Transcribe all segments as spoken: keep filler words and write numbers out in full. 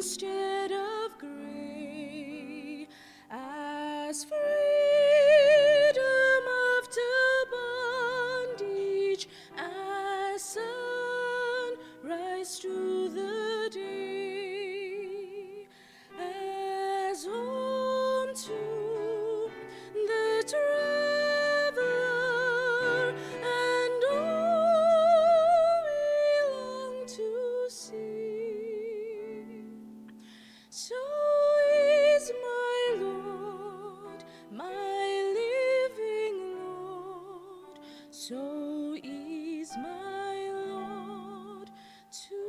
instead of gray, as freedom after bondage, as sunrise to the day, as home to the traveler, and all we long to see. So is my Lord, my living Lord, so is my Lord to me.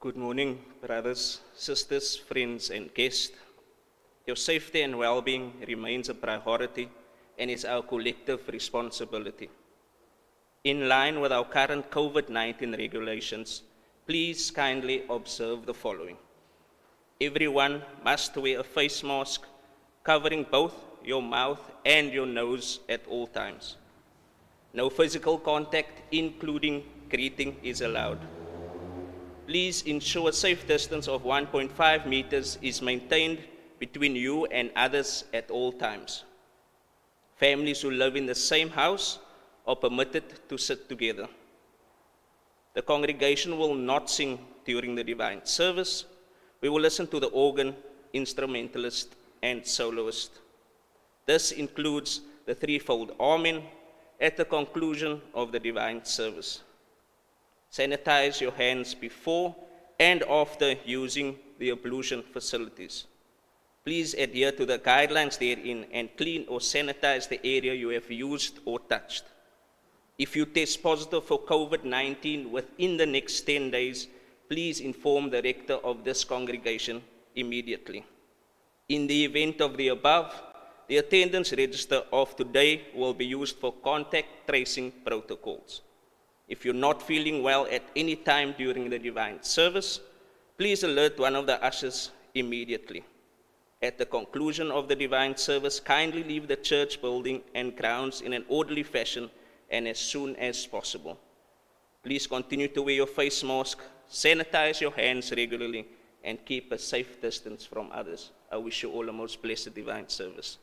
Good morning, brothers, sisters, friends, and guests. Your safety and well-being remains a priority and is our collective responsibility. In line with our current COVID nineteen regulations, please kindly observe the following. Everyone must wear a face mask covering both your mouth and your nose at all times. No physical contact, including greeting, is allowed. Please ensure a safe distance of one point five meters is maintained between you and others at all times. Families who live in the same house are permitted to sit together. The congregation will not sing during the divine service. We will listen to the organ, instrumentalist, and soloist. This includes the threefold Amen at the conclusion of the divine service. Sanitize your hands before and after using the ablution facilities. Please adhere to the guidelines therein and clean or sanitize the area you have used or touched. If you test positive for COVID nineteen within the next ten days, please inform the rector of this congregation immediately. In the event of the above, the attendance register of today will be used for contact tracing protocols. If you're not feeling well at any time during the divine service, please alert one of the ushers immediately. At the conclusion of the divine service, kindly leave the church building and grounds in an orderly fashion and as soon as possible. Please continue to wear your face mask, sanitize your hands regularly, and keep a safe distance from others. I wish you all a most blessed divine service.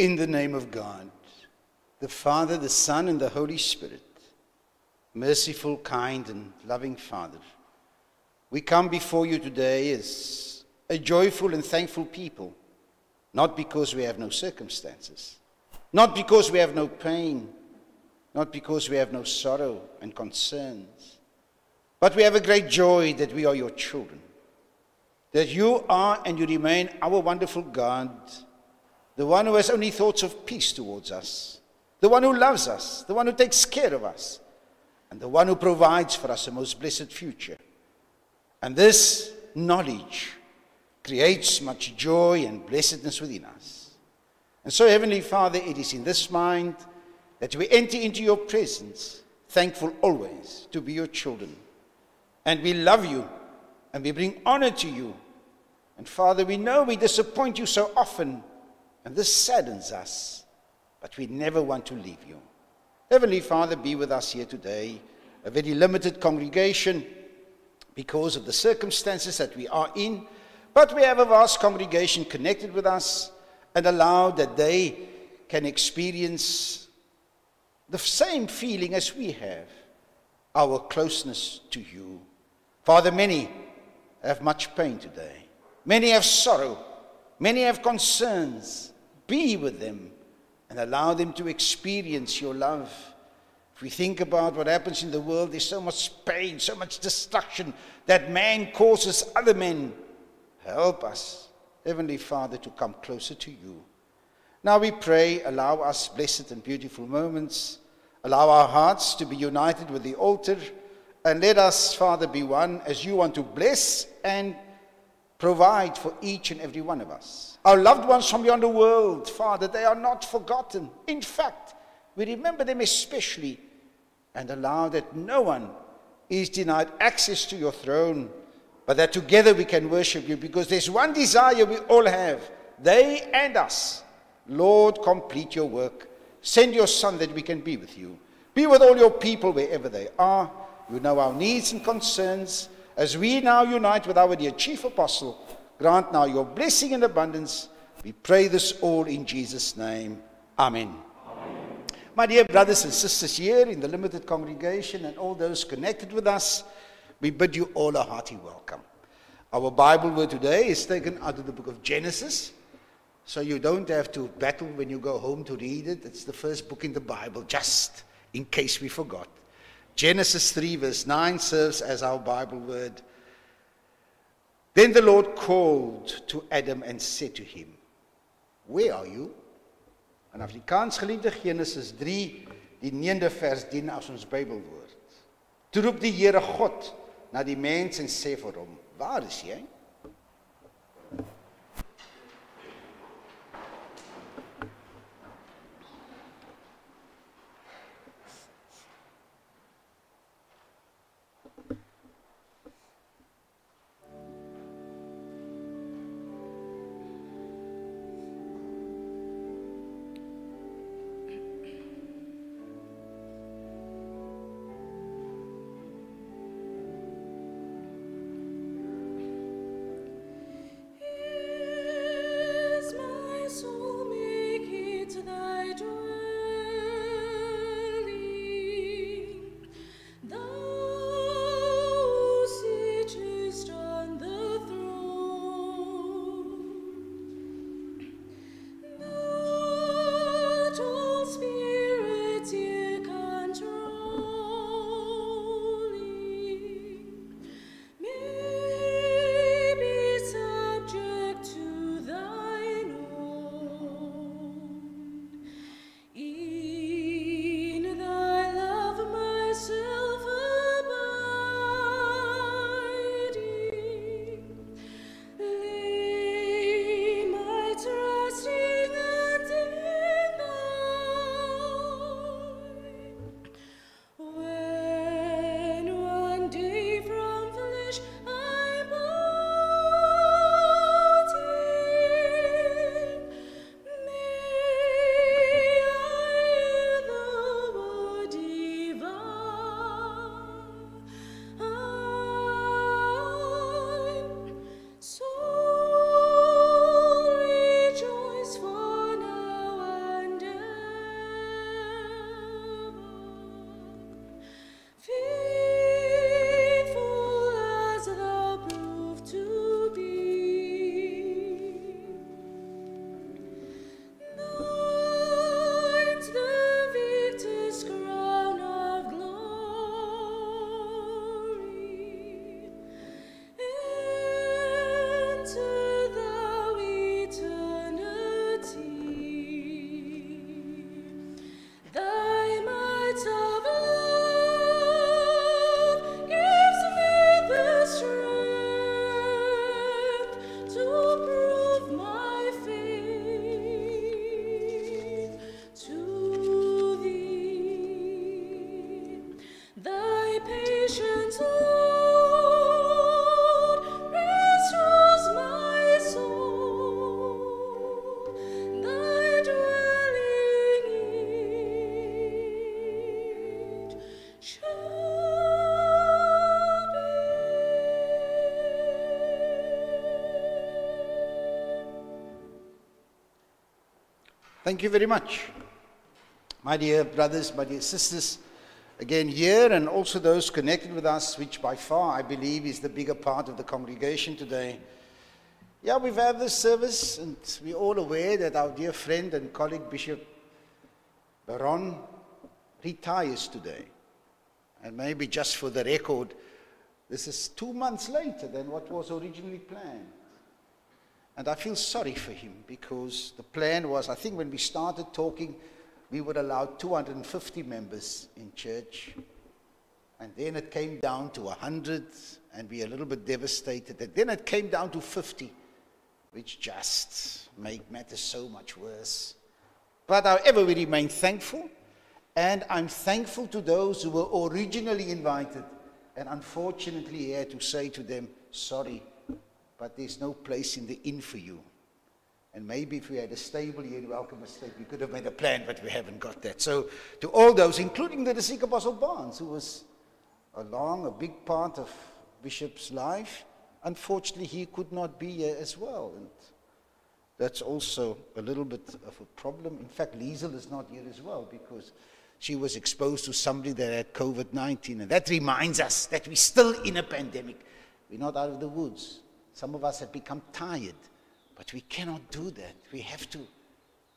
In the name of God, the Father, the Son, and the Holy Spirit, merciful, kind, and loving Father, we come before you today as a joyful and thankful people, not because we have no circumstances, not because we have no pain, not because we have no sorrow and concerns, but we have a great joy that we are your children, that you are and you remain our wonderful God, the one who has only thoughts of peace towards us, the one who loves us, the one who takes care of us, and the one who provides for us a most blessed future. And this knowledge creates much joy and blessedness within us. And so, Heavenly Father, it is in this mind that we enter into your presence, thankful always to be your children. And we love you, and we bring honor to you. And Father, we know we disappoint you so often, and this saddens us, but we never want to leave you. Heavenly Father, be with us here today, a very limited congregation because of the circumstances that we are in, but we have a vast congregation connected with us, and allow that they can experience the same feeling as we have, our closeness to you. Father, many have much pain today. Many have sorrow. Many have concerns. Be with them and allow them to experience your love. If we think about what happens in the world, there's so much pain, so much destruction that man causes other men. Help us, Heavenly Father, to come closer to you. Now we pray, allow us blessed and beautiful moments. Allow our hearts to be united with the altar. And let us, Father, be one as you want to bless and provide for each and every one of us. Our loved ones from beyond the world, Father, they are not forgotten. In fact, we remember them especially, and allow that no one is denied access to your throne, but that together we can worship you, because there's one desire we all have, they and us. Lord, complete your work. Send your Son that we can be with you. Be with all your people wherever they are. You know our needs and concerns. As we now unite with our dear Chief Apostle, grant now your blessing in abundance. We pray this all in Jesus' name. Amen. Amen. My dear brothers and sisters here in the limited congregation and all those connected with us, we bid you all a hearty welcome. Our Bible word today is taken out of the book of Genesis, so you don't have to battle when you go home to read it. It's the first book in the Bible, just in case we forgot. Genesis three verse nine serves as our Bible word. Then the Lord called to Adam and said to him, "Where are you?" In Afrikaans geliefde Genesis drie, die negende vers dien as ons Bybelwoord. Toe roep die Here God na die mens en sê vir hom, "Waar is jy?" Thank you very much. My dear brothers, my dear sisters, again here and also those connected with us, which by far I believe is the bigger part of the congregation today. Yeah, we've had this service and we're all aware that our dear friend and colleague Bishop Baron retires today. And maybe just for the record, this is two months later than what was originally planned. And I feel sorry for him because the plan was, I think when we started talking, we would allow two hundred fifty members in church. And then it came down to one hundred, and we were a little bit devastated. And then it came down to fifty, which just made matters so much worse. But however, we remain thankful. And I'm thankful to those who were originally invited. And unfortunately, I had to say to them, sorry, but there's no place in the inn for you. And maybe if we had a stable here in Welcome Estate, we could have made a plan, but we haven't got that. So to all those, including the District Apostle Barnes, who was along a big part of Bishop's life, unfortunately he could not be here as well. And that's also a little bit of a problem. In fact, Liesl is not here as well because she was exposed to somebody that had COVID nineteen. And that reminds us that we're still in a pandemic. We're not out of the woods. Some of us have become tired. But we cannot do that. We have to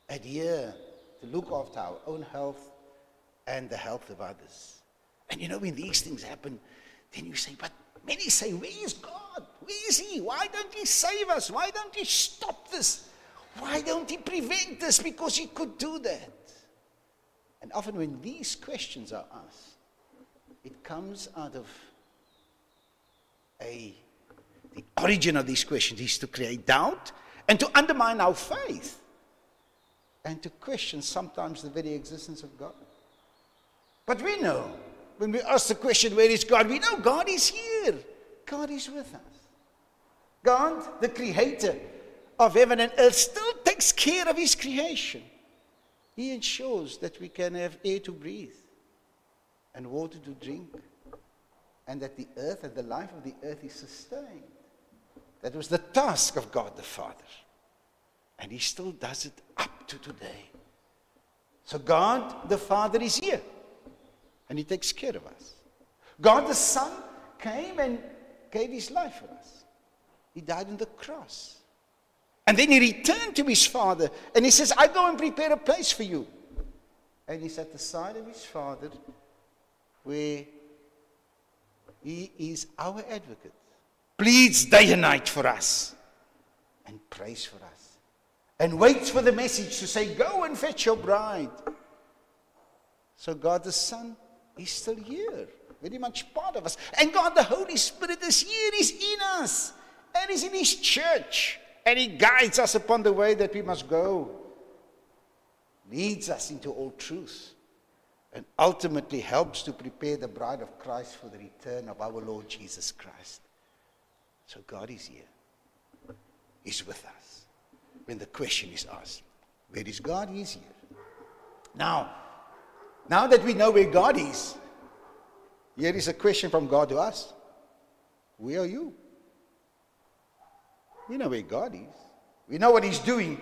adhere to look after our own health and the health of others. And you know, when these things happen, then you say, but many say, where is God? Where is He? Why don't He save us? Why don't He stop this? Why don't He prevent this? Because He could do that. And often when these questions are asked, it comes out of a... The origin of these questions is to create doubt, and to undermine our faith and to question sometimes the very existence of God. But we know, when we ask the question, where is God? We know God is here. God is with us. God, the creator of heaven and earth, still takes care of His creation. He ensures that we can have air to breathe and water to drink, and that the earth and the life of the earth is sustained. That was the task of God the Father. And He still does it up to today. So God the Father is here. And He takes care of us. God the Son came and gave His life for us. He died on the cross. And then He returned to His Father. And He says, I go and prepare a place for you. And He's at the side of His Father where He is our advocate. Pleads day and night for us and prays for us and waits for the message to say, go and fetch your bride. So God the Son is still here, very much part of us. And God the Holy Spirit is here, is in us and is in His church. And He guides us upon the way that we must go, leads us into all truth, and ultimately helps to prepare the bride of Christ for the return of our Lord Jesus Christ. So God is here. He's with us. When the question is asked, where is God? He is here. Now, now that we know where God is, here is a question from God to us. Where are you? We know where God is. We know what He's doing.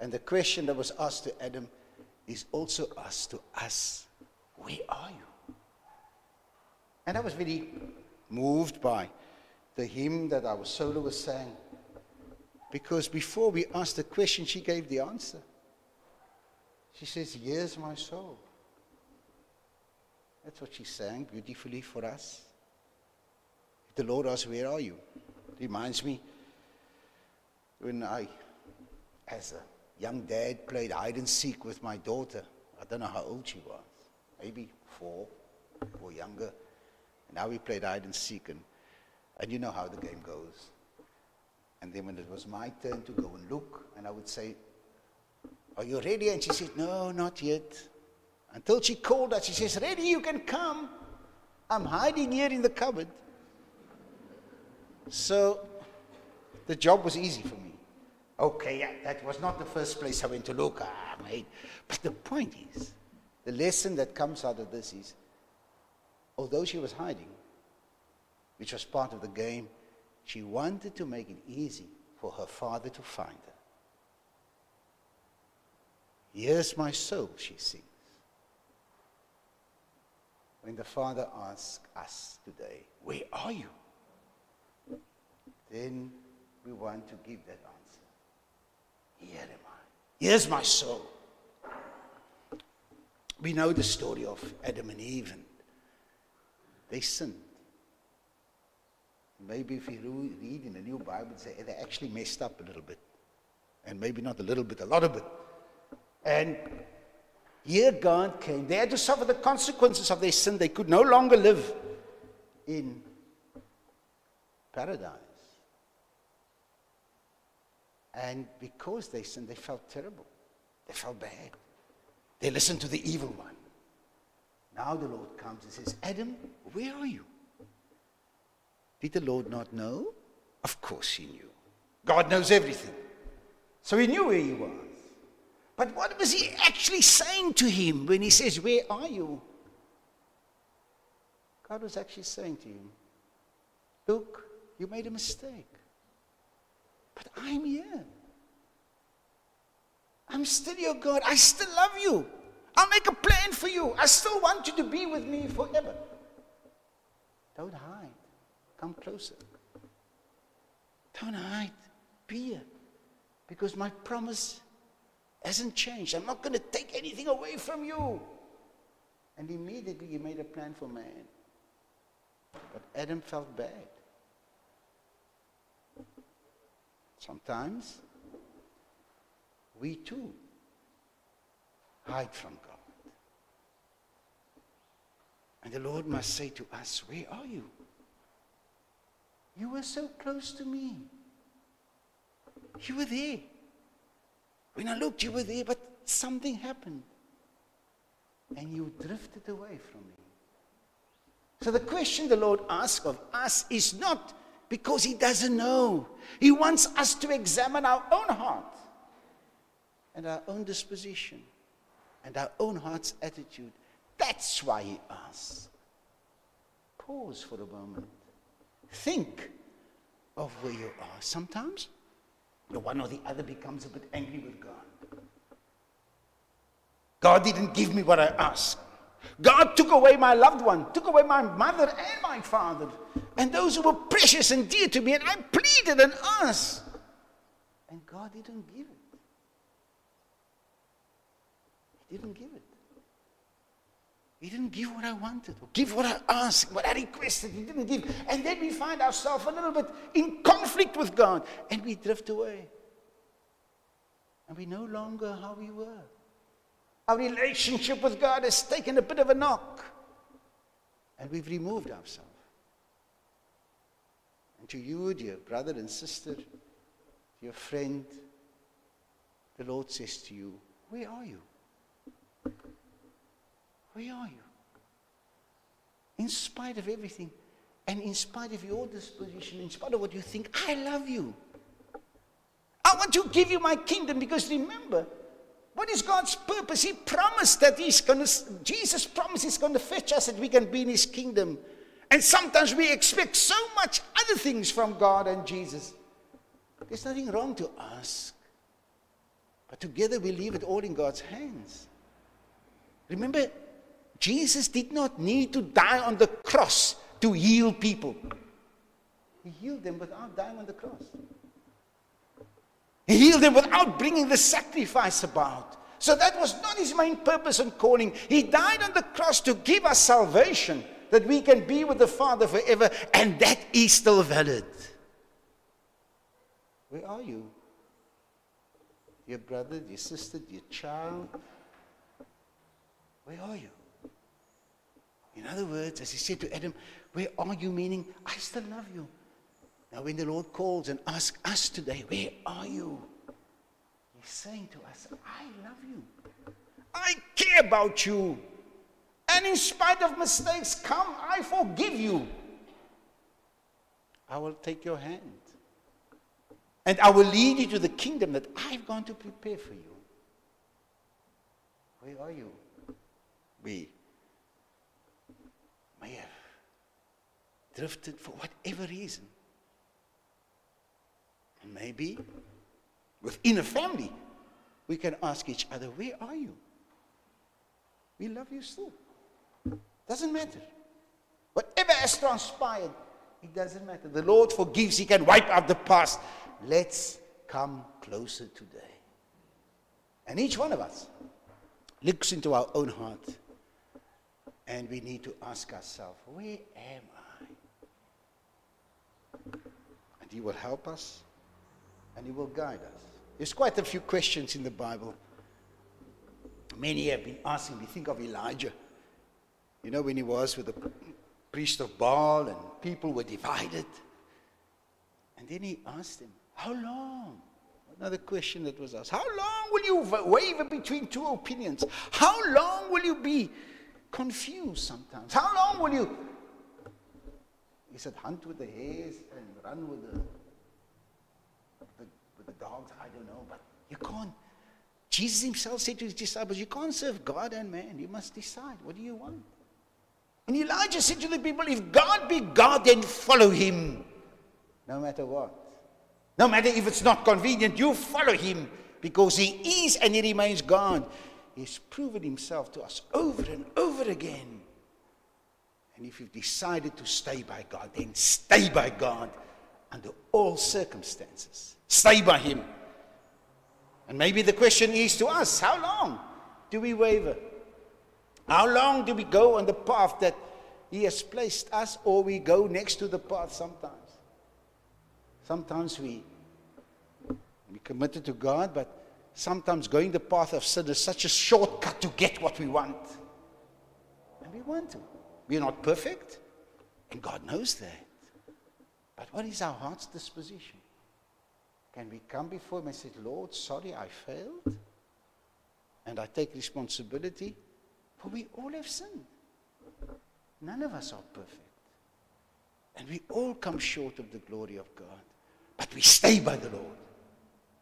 And the question that was asked to Adam is also asked to us, where are you? And I was really moved by the hymn that our solo was saying, because before we asked the question, she gave the answer. She says, here's my soul. That's what she sang beautifully for us. The Lord asks, where are you? It reminds me when I, as a young dad, played hide and seek with my daughter. I don't know how old she was, maybe four or younger. And now we played hide and seek, and, and you know how the game goes. And then when it was my turn to go and look, and I would say, are you ready? And she said, no, not yet. Until she called us, she says, ready, you can come. I'm hiding here in the cupboard. So the job was easy for me. Okay, yeah, that was not the first place I went to look. Ah, mate. But the point is, the lesson that comes out of this is, although she was hiding, which was part of the game, she wanted to make it easy for her father to find her. Here's my soul, she sings. When the Father asks us today, where are you? Then we want to give that answer. Here am I. Here's my soul. We know the story of Adam and Eve. And they sinned. Maybe if you read in the New Bible, they actually messed up a little bit. And maybe not a little bit, a lot of it. And here God came. They had to suffer the consequences of their sin. They could no longer live in paradise. And because they sinned, they felt terrible. They felt bad. They listened to the evil one. Now the Lord comes and says, Adam, where are you? Did the Lord not know? Of course he knew. God knows everything. So he knew where he was. But what was he actually saying to him when he says, where are you? God was actually saying to him, look, you made a mistake. But I'm here. I'm still your God. I still love you. I'll make a plan for you. I still want you to be with me forever. Don't hide. Come closer. Don't hide. Be here. Because my promise hasn't changed. I'm not going to take anything away from you. And immediately he made a plan for man. But Adam felt bad. Sometimes we too hide from God. And the Lord must say to us, where are you? You were so close to me. You were there. When I looked, you were there, but something happened. And you drifted away from me. So the question the Lord asks of us is not because he doesn't know. He wants us to examine our own heart and our own disposition and our own heart's attitude. That's why he asks. Pause for a moment. Think of where you are. Sometimes the one or the other becomes a bit angry with God. God didn't give me what I asked. God took away my loved one, took away my mother and my father, and those who were precious and dear to me, and I pleaded and asked. And God didn't give it. He didn't give it. He didn't give what I wanted, or give what I asked, what I requested. He didn't give. And then we find ourselves a little bit in conflict with God, and we drift away. And we're no longer how we were. Our relationship with God has taken a bit of a knock. And we've removed ourselves. And to you, dear brother and sister, dear friend, the Lord says to you, where are you? Where are you? In spite of everything, and in spite of your disposition, in spite of what you think, I love you. I want to give you my kingdom, because remember, what is God's purpose? He promised that he's going to, Jesus promised he's going to fetch us that we can be in his kingdom. And sometimes we expect so much other things from God and Jesus. There's nothing wrong to ask. But together we leave it all in God's hands. Remember, Jesus did not need to die on the cross to heal people. He healed them without dying on the cross. He healed them without bringing the sacrifice about. So that was not his main purpose and calling. He died on the cross to give us salvation, that we can be with the Father forever, and that is still valid. Where are you? Dear brother, dear sister, dear child, where are you? In other words, as he said to Adam, where are you? Meaning, I still love you. Now when the Lord calls and asks us today, where are you? He's saying to us, I love you. I care about you. And in spite of mistakes, come, I forgive you. I will take your hand. And I will lead you to the kingdom that I've gone to prepare for you. Where are you? We may have drifted for whatever reason. And maybe within a family, we can ask each other, where are you? We love you still. Doesn't matter. Whatever has transpired, it doesn't matter. The Lord forgives. He can wipe out the past. Let's come closer today. And each one of us looks into our own heart, and we need to ask ourselves, where am I? And He will help us, and He will guide us. There's quite a few questions in the Bible. Many have been asking me. Think of Elijah. You know, when he was with the priest of Baal and people were divided. And then he asked him, how long? Another question that was asked. How long will you waver between two opinions? How long will you be confused sometimes? How long will you? He said, hunt with the hares and run with the, the, with the dogs. I don't know, but you can't. Jesus himself said to his disciples, you can't serve God and man. You must decide. What do you want? And Elijah said to the people, if God be God, then follow him. No matter what. No matter if it's not convenient, you follow him. Because he is and he remains God. He's proven himself to us over and over again. And if you've decided to stay by God, then stay by God under all circumstances. Stay by him. And maybe the question is to us, how long do we waver? How long do we go on the path that he has placed us, or we go next to the path sometimes? Sometimes we we committed to God, but sometimes going the path of sin is such a shortcut to get what we want. And we want to. We're not perfect, and God knows that. But what is our heart's disposition? Can we come before him and say, Lord, sorry, I failed, and I take responsibility? For we all have sinned. None of us are perfect. And we all come short of the glory of God. But we stay by the Lord.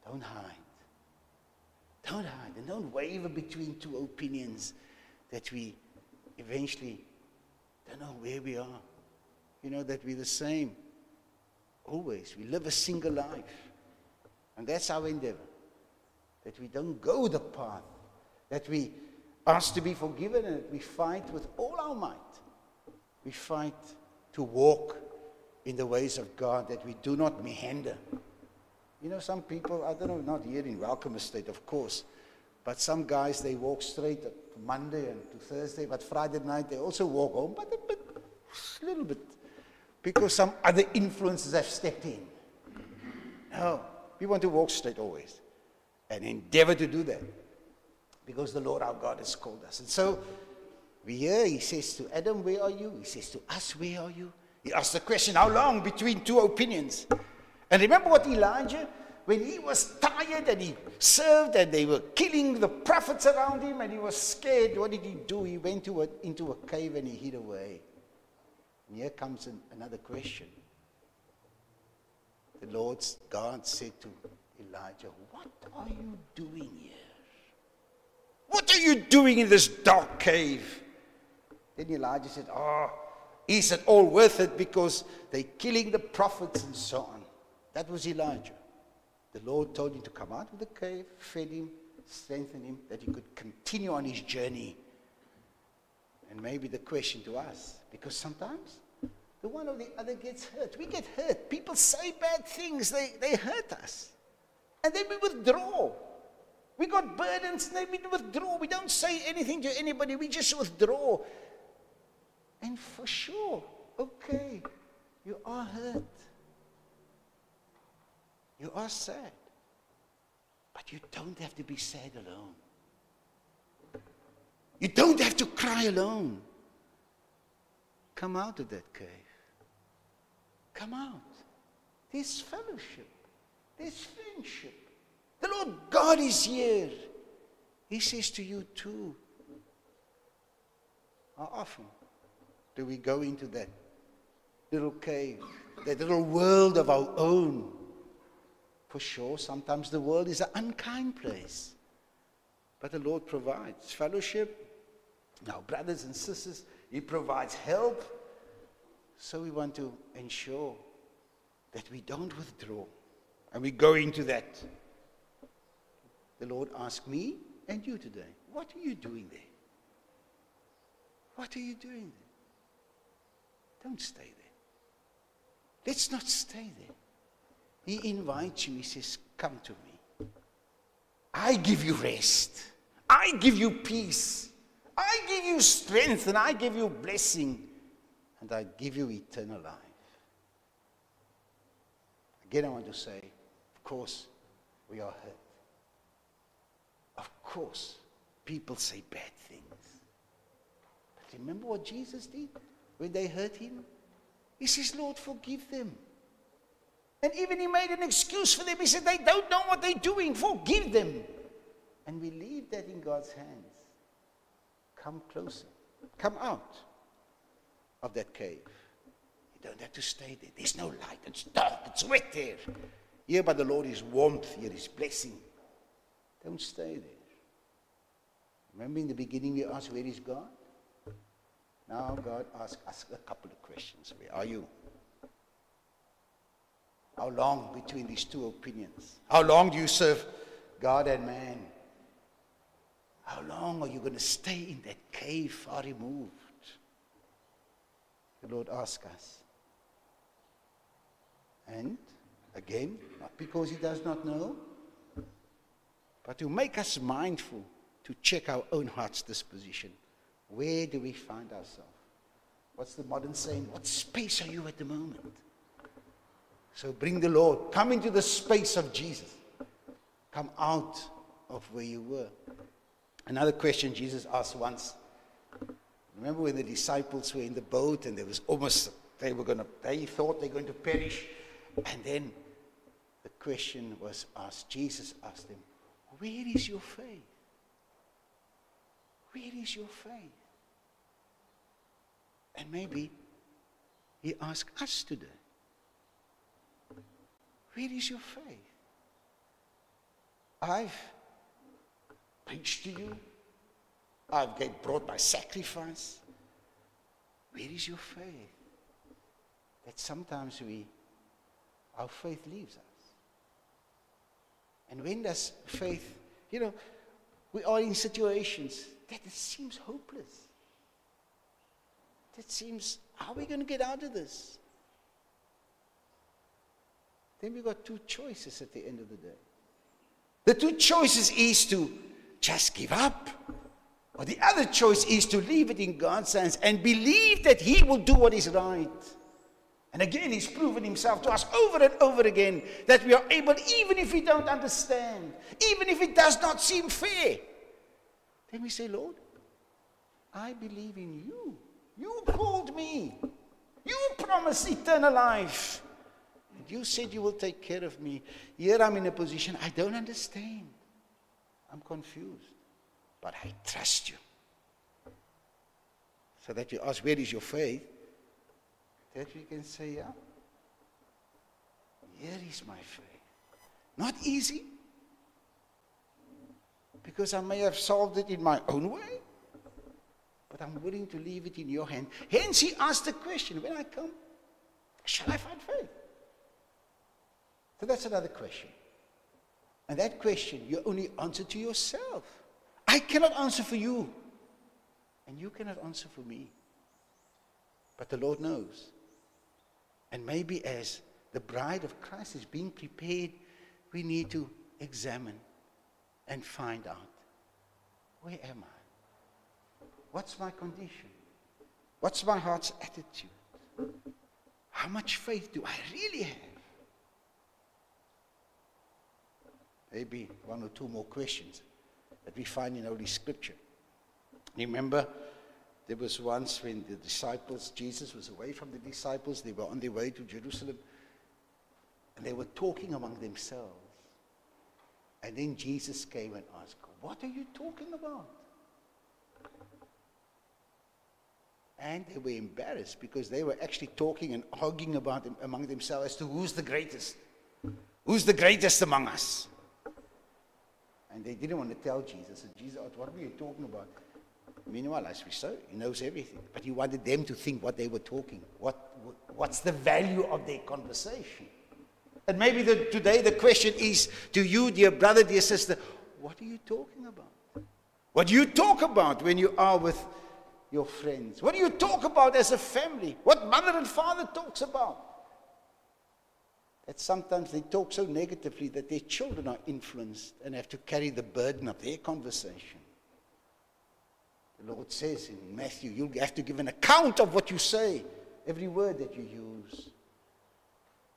Don't hide. Don't hide. And don't waver between two opinions that we eventually don't know where we are. You know, that we're the same. Always. We live a single life. And that's our endeavor. That we don't go the path. That we asked to be forgiven, and we fight with all our might. We fight to walk in the ways of God, that we do not meander. You know, some people, I don't know, not here in Welcome Estate, of course, but some guys, they walk straight to Monday and to Thursday, but Friday night they also walk home, but a bit, a little bit, because some other influences have stepped in. No, we want to walk straight always, and endeavor to do that. Because the Lord our God has called us. And so, we hear, he says to Adam, where are you? He says to us, where are you? He asks the question, how long between two opinions? And remember what Elijah, when he was tired and he served and they were killing the prophets around him and he was scared, what did he do? He went to a, into a cave and he hid away. And here comes an, another question. The Lord God said to Elijah, what are you doing here? What are you doing in this dark cave? Then Elijah said, oh, is it all worth it because they're killing the prophets and so on. That was Elijah. The Lord told him to come out of the cave, fed him, strengthened him, that he could continue on his journey. And maybe the question to us, because sometimes the one or the other gets hurt. We get hurt. People say bad things. They, they hurt us. And then we withdraw. We got burdens, and then we withdraw. We don't say anything to anybody. We just withdraw. And for sure, okay, you are hurt. You are sad. But you don't have to be sad alone. You don't have to cry alone. Come out of that cave. Come out. There's fellowship. There's friendship. The Lord God is here. He says to you too. How often do we go into that little cave, that little world of our own? For sure, sometimes the world is an unkind place. But the Lord provides fellowship. Our brothers and sisters, He provides help. So we want to ensure that we don't withdraw and we go into that. The Lord asked me and you today, what are you doing there? What are you doing there? Don't stay there. Let's not stay there. He invites you. He says, come to me. I give you rest. I give you peace. I give you strength, and I give you blessing, and I give you eternal life. Again, I want to say, of course, we are hurt. Of course, people say bad things. But remember what Jesus did when they hurt him? He says, Lord, forgive them. And even he made an excuse for them. He said, they don't know what they're doing. Forgive them. And we leave that in God's hands. Come closer. Come out of that cave. You don't have to stay there. There's no light. It's dark. It's wet there. Here by the Lord is warmth. Here is blessing. Don't stay there. Remember in the beginning we asked, where is God? Now God asks us a couple of questions. Where are you? How long between these two opinions? How long do you serve God and man? How long are you going to stay in that cave far removed? The Lord asks us. And again, not because he does not know, but to make us mindful to check our own heart's disposition. Where do we find ourselves? What's the modern saying? What space are you at the moment? So bring the Lord. Come into the space of Jesus. Come out of where you were. Another question Jesus asked once. Remember when the disciples were in the boat and there was almost, they were going to, they thought they were going to perish. And then the question was asked. Jesus asked them, where is your faith? Where is your faith? And maybe he asks us today, where is your faith? I've preached to you. I've get brought my sacrifice. Where is your faith? That sometimes we, our faith leaves us. And when does faith, you know, we are in situations that it seems hopeless. That seems, how are we going to get out of this? Then we've got two choices at the end of the day. The two choices is to just give up. Or the other choice is to leave it in God's hands and believe that he will do what is right. And again, he's proven himself to us over and over again that we are able, even if we don't understand, even if it does not seem fair. Then we say, Lord, I believe in you. You called me. You promised eternal life. And you said you will take care of me. Here I'm in a position I don't understand. I'm confused. But I trust you. So that you ask, where is your faith? That we can say, yeah, here is my faith. Not easy. Because I may have solved it in my own way. But I'm willing to leave it in your hand. Hence he asked the question, when I come, shall I find faith? So that's another question. And that question, you only answer to yourself. I cannot answer for you. And you cannot answer for me. But the Lord knows. And maybe as the bride of Christ is being prepared, we need to examine and find out, where am I? What's my condition? What's my heart's attitude? How much faith do I really have? Maybe one or two more questions that we find in Holy Scripture. Remember, there was once when the disciples, Jesus was away from the disciples, they were on their way to Jerusalem, and they were talking among themselves. And then Jesus came and asked, what are you talking about? And they were embarrassed because they were actually talking and arguing about them, among themselves as to who's the greatest. Who's the greatest among us? And they didn't want to tell Jesus. And Jesus asked, what are you talking about? Meanwhile, as we saw, he knows everything. But he wanted them to think what they were talking. What, what's the value of their conversation? And maybe the, today the question is, to you, dear brother, dear sister, what are you talking about? What do you talk about when you are with your friends? What do you talk about as a family? What mother and father talks about? That sometimes they talk so negatively that their children are influenced and have to carry the burden of their conversation. The Lord says in Matthew, you'll have to give an account of what you say, every word that you use.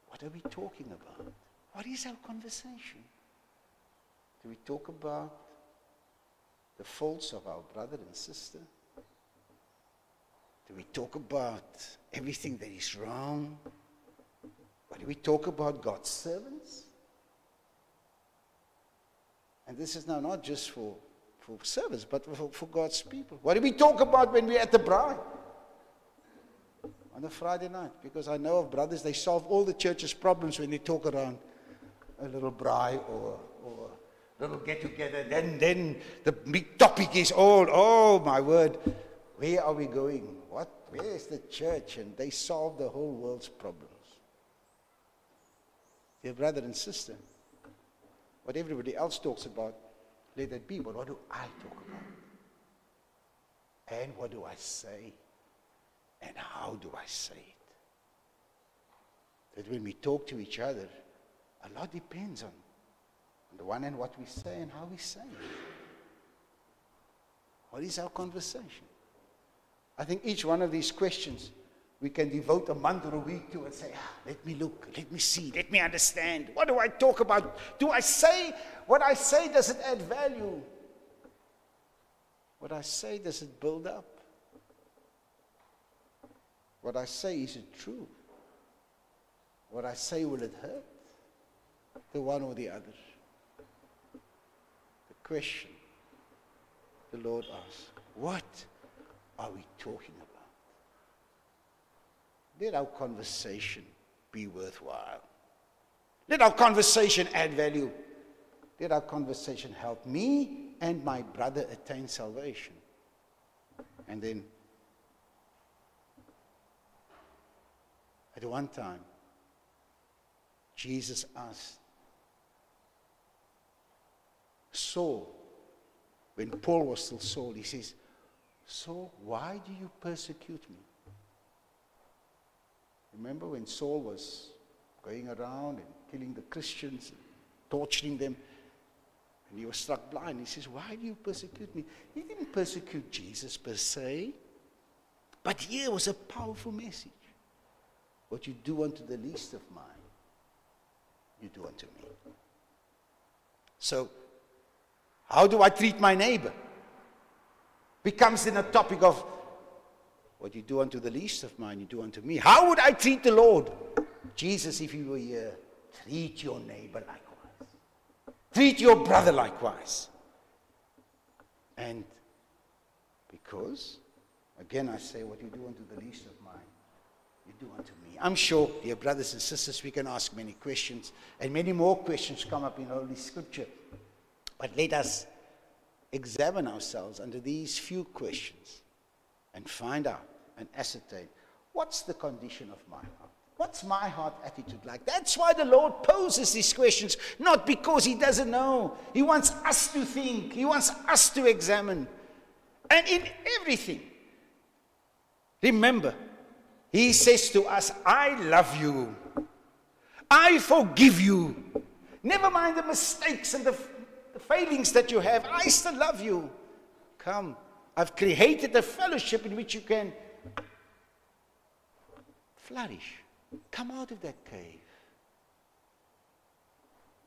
What are we talking about? What is our conversation? Do we talk about the faults of our brother and sister? Do we talk about everything that is wrong? Or do we talk about God's servants? And this is now not just for, for servants, but for, for God's people. What do we talk about when we're at the braai? On a Friday night, because I know of brothers, they solve all the church's problems when they talk around a little braai or, or a little get-together. Then, then the big topic is all, oh my word, where are we going? What? Where is the church? And they solve the whole world's problems. Dear brother and sister, what everybody else talks about, let that be. But what do I talk about? And what do I say? And how do I say it? That when we talk to each other, a lot depends on, on the one hand what we say and how we say it. What is our conversation? I think each one of these questions we can devote a month or a week to and say, ah, let me look, let me see, let me understand. What do I talk about? Do I say what I say? Does it add value? What I say, does it build up? What I say, is it true? What I say, will it hurt? The one or the other? The question the Lord asks, what are we talking about? Let our conversation be worthwhile. Let our conversation add value. Let our conversation help me and my brother attain salvation. And then at one time, Jesus asked Saul, when Paul was still Saul, he says, Saul, why do you persecute me? Remember when Saul was going around and killing the Christians, and torturing them, and he was struck blind. He says, why do you persecute me? He didn't persecute Jesus per se, but here was a powerful message. What you do unto the least of mine, you do unto me. So, how do I treat my neighbor? Becomes then a topic of, what you do unto the least of mine, you do unto me. How would I treat the Lord? Jesus, if you were here, treat your neighbor likewise. Treat your brother likewise. And because, again I say, what you do unto the least of mine, you do unto me. I'm sure, dear brothers and sisters, we can ask many questions, and many more questions come up in Holy Scripture. But let us examine ourselves under these few questions and find out and ascertain, what's the condition of my heart? What's my heart attitude like? That's why the Lord poses these questions, not because He doesn't know. He wants us to think. He wants us to examine. And in everything, remember, He says to us, I love you. I forgive you. Never mind the mistakes and the, the failings that you have. I still love you. Come, I've created a fellowship in which you can flourish. Come out of that cave.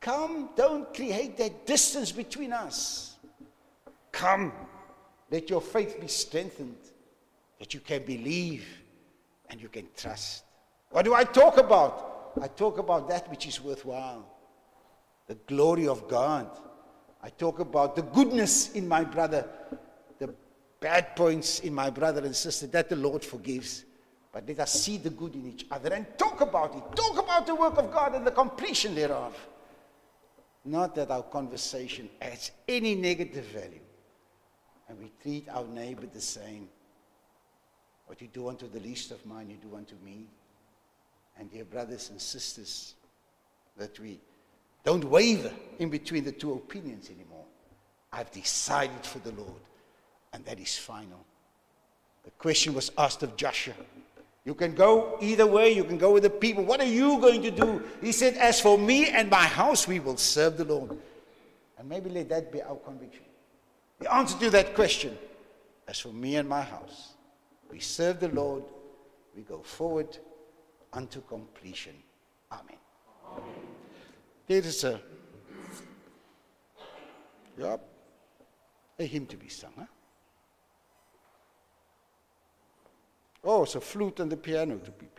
Come, don't create that distance between us. Come, let your faith be strengthened, that you can believe and you can trust. What do I talk about? I talk about that which is worthwhile. The glory of God. I talk about the goodness in my brother. The bad points in my brother and sister that the Lord forgives. But let us see the good in each other and talk about it. Talk about the work of God and the completion thereof. Not that our conversation adds any negative value. And we treat our neighbor the same. What you do unto the least of mine, you do unto me. And dear brothers and sisters, that we don't waver in between the two opinions anymore. I've decided for the Lord, and that is final. The question was asked of Joshua. You can go either way. You can go with the people. What are you going to do? He said, as for me and my house, we will serve the Lord. And maybe let that be our conviction. The answer to that question, as for me and my house, we serve the Lord, we go forward unto completion. Amen. Amen. There is a, yeah, a hymn to be sung, huh? Oh, it's a flute and the piano to be played.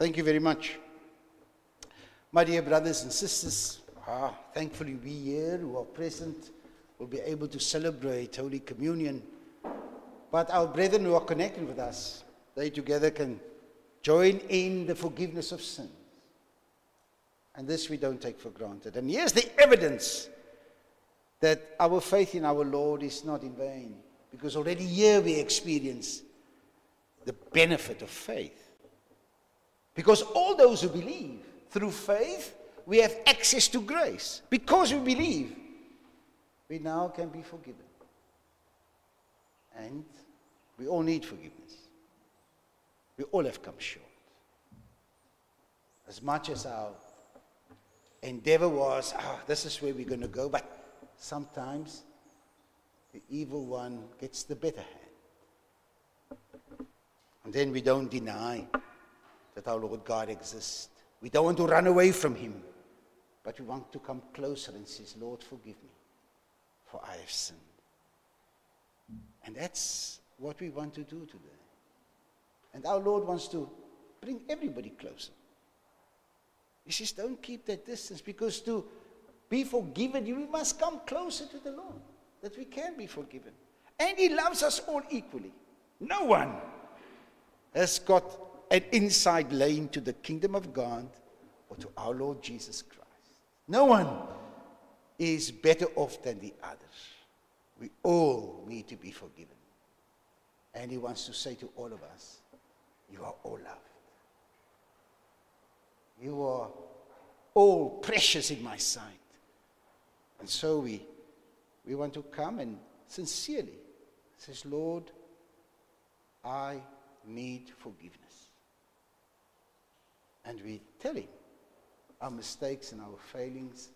Thank you very much. My dear brothers and sisters, ah, thankfully we here who are present will be able to celebrate Holy Communion. But our brethren who are connected with us, they together can join in the forgiveness of sins. And this we don't take for granted. And here's the evidence that our faith in our Lord is not in vain, because already here we experience the benefit of faith. Because all those who believe, through faith, we have access to grace. Because we believe, we now can be forgiven. And we all need forgiveness. We all have come short. As much as our endeavor was, ah, this is where we're going to go, but sometimes the evil one gets the better hand. And then we don't deny that our Lord God exists. We don't want to run away from him, but we want to come closer and say, Lord, forgive me, for I have sinned. And that's what we want to do today. And our Lord wants to bring everybody closer. He says, don't keep that distance, because to be forgiven, we must come closer to the Lord, that we can be forgiven. And he loves us all equally. No one has got an inside lane to the kingdom of God or to our Lord Jesus Christ. No one is better off than the others. We all need to be forgiven. And he wants to say to all of us, you are all loved. You are all precious in my sight. And so we, we want to come and sincerely say, Lord, I need forgiveness. And we tell him our mistakes and our failings.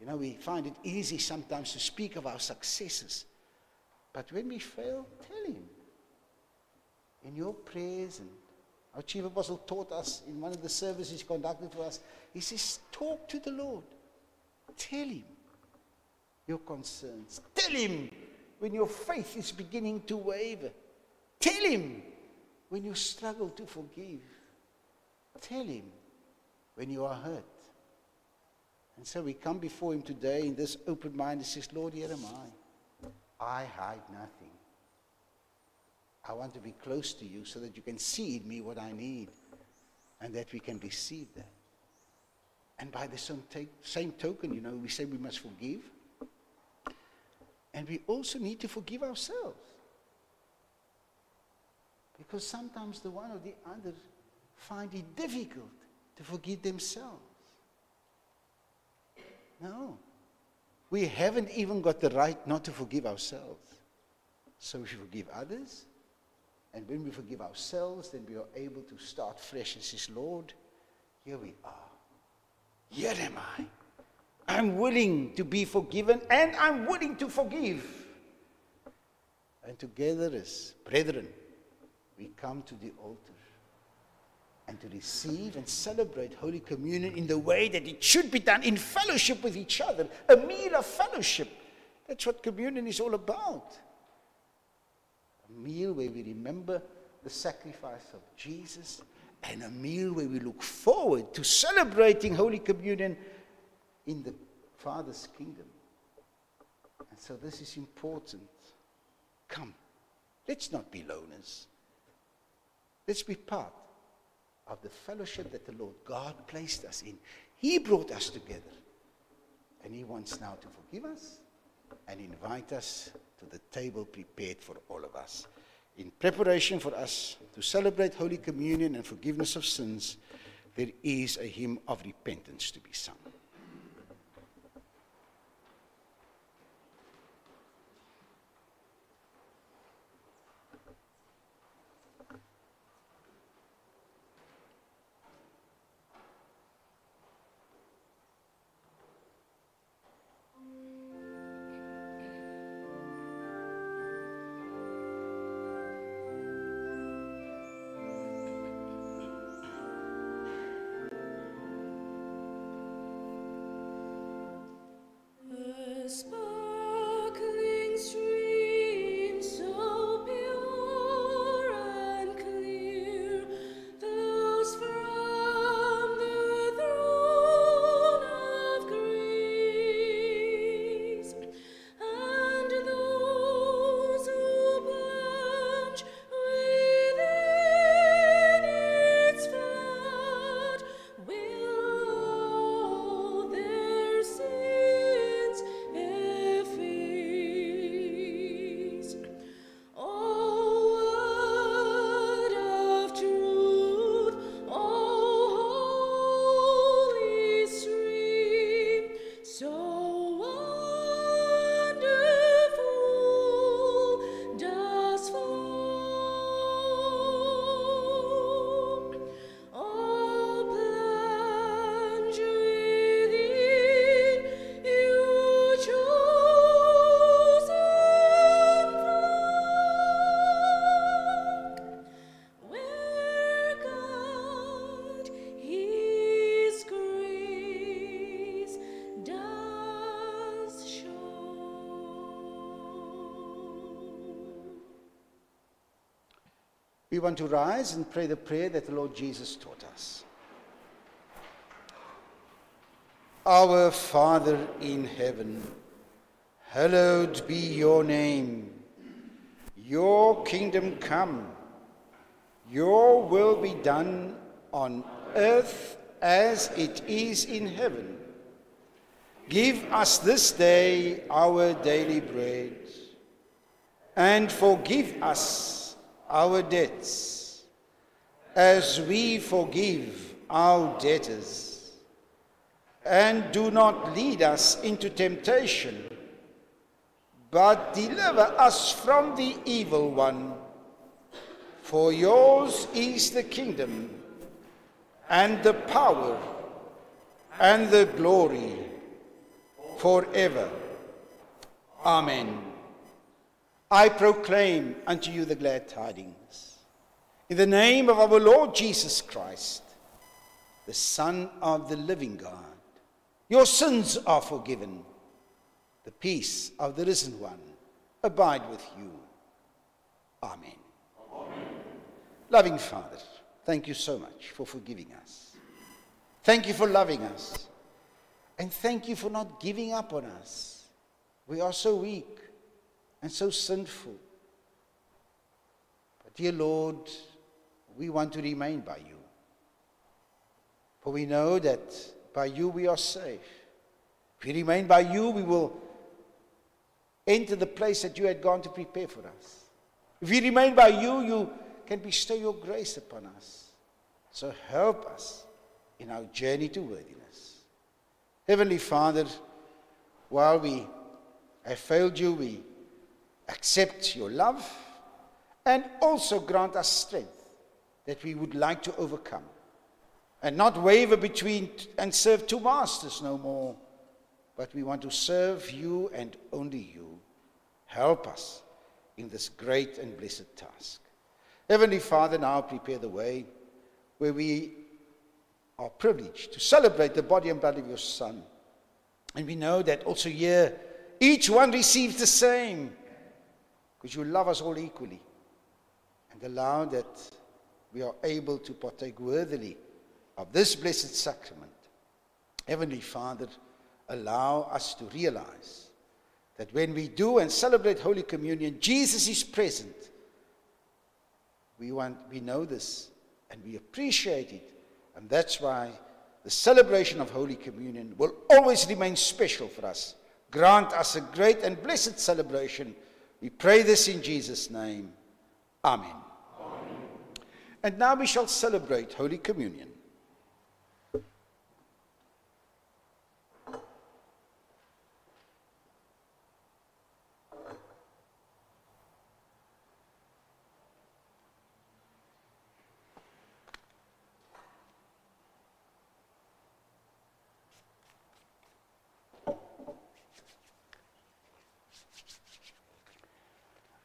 You know, we find it easy sometimes to speak of our successes. But when we fail, tell him. In your prayers, and our Chief Apostle taught us in one of the services conducted for us, he says, talk to the Lord. Tell him your concerns. Tell him when your faith is beginning to waver. Tell him when you struggle to forgive. Tell him when you are hurt. And so we come before him today in this open mind and says, Lord, here am I. I hide nothing. I want to be close to you so that you can see in me what I need and that we can receive that. And by the same, same token, you know, we say we must forgive. And we also need to forgive ourselves. Because sometimes the one or the other find it difficult to forgive themselves. No. We haven't even got the right not to forgive ourselves. So we forgive others. And when we forgive ourselves, then we are able to start fresh as His Lord. Here we are. Here am I. I'm willing to be forgiven and I'm willing to forgive. And together as brethren, we come to the altar and to receive and celebrate Holy Communion in the way that it should be done, in fellowship with each other, a meal of fellowship. That's what communion is all about. A meal where we remember the sacrifice of Jesus, and a meal where we look forward to celebrating Holy Communion in the Father's kingdom. And so this is important. Come, let's not be loners. Let's be part of the fellowship that the Lord God placed us in. He brought us together. And He wants now to forgive us and invite us to the table prepared for all of us. In preparation for us to celebrate Holy Communion and forgiveness of sins, there is a hymn of repentance to be sung. We want to rise and pray the prayer that the Lord Jesus taught us. Our Father in heaven, hallowed be your name. Your kingdom come. Your will be done on earth as it is in heaven. Give us this day our daily bread, and forgive us our debts, as we forgive our debtors. And do not lead us into temptation, but deliver us from the evil one. For yours is the kingdom, and the power, and the glory, forever. Amen. I proclaim unto you the glad tidings, in the name of our Lord Jesus Christ, the Son of the living God. Your sins are forgiven. The peace of the risen one abide with you. Amen. Amen. Loving Father, thank you so much for forgiving us. Thank you for loving us. And thank you for not giving up on us. We are so weak and so sinful. Dear Lord, we want to remain by you. For we know that by you we are safe. If we remain by you, we will enter the place that you had gone to prepare for us. If we remain by you, you can bestow your grace upon us. So help us in our journey to worthiness. Heavenly Father, while we have failed you, we accept your love, and also grant us strength that we would like to overcome, and not waver between and serve two masters no more, but we want to serve you and only you. Help us in this great and blessed task. Heavenly Father, now prepare the way where we are privileged to celebrate the body and blood of your Son. And we know that also here, each one receives the same, because you love us all equally, and allow that we are able to partake worthily of this blessed sacrament. Heavenly Father, allow us to realize that when we do and celebrate Holy Communion, Jesus is present. We want, we know this, and we appreciate it, and that's why the celebration of Holy Communion will always remain special for us. Grant us a great and blessed celebration. We pray this in Jesus' name. Amen. Amen. And now we shall celebrate Holy Communion.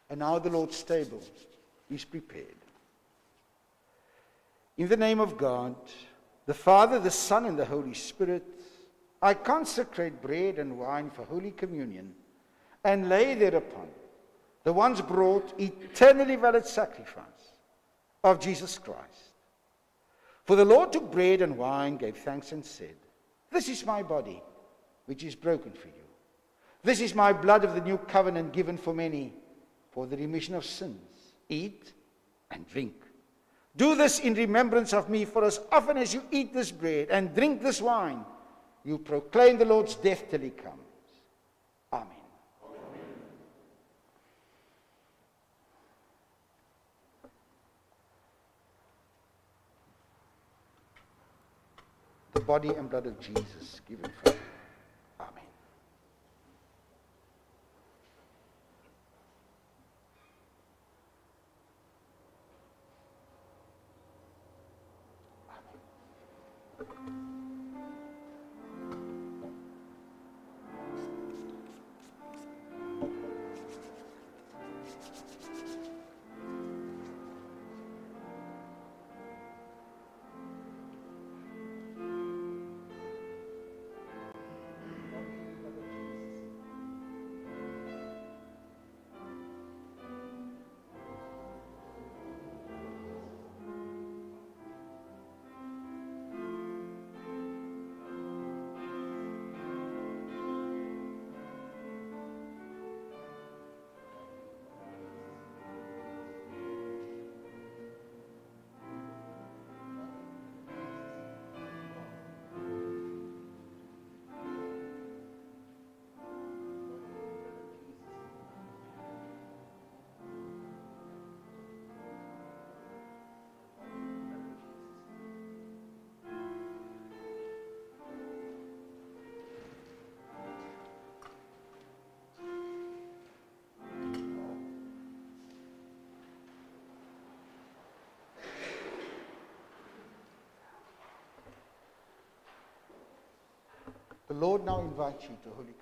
And now the Lord's table is prepared. In the name of God, the Father, the Son, and the Holy Spirit, I consecrate bread and wine for Holy Communion, and lay thereupon the once brought, eternally valid sacrifice of Jesus Christ. For the Lord took bread and wine, gave thanks, and said, "This is my body, which is broken for you. This is my blood of the new covenant, given for many for the remission of sins. Eat and drink. Do this in remembrance of me, for as often as you eat this bread and drink this wine, you proclaim the Lord's death till he comes." Amen. Amen. The body and blood of Jesus given for you. Amen. The Lord now invites you to Holy Communion.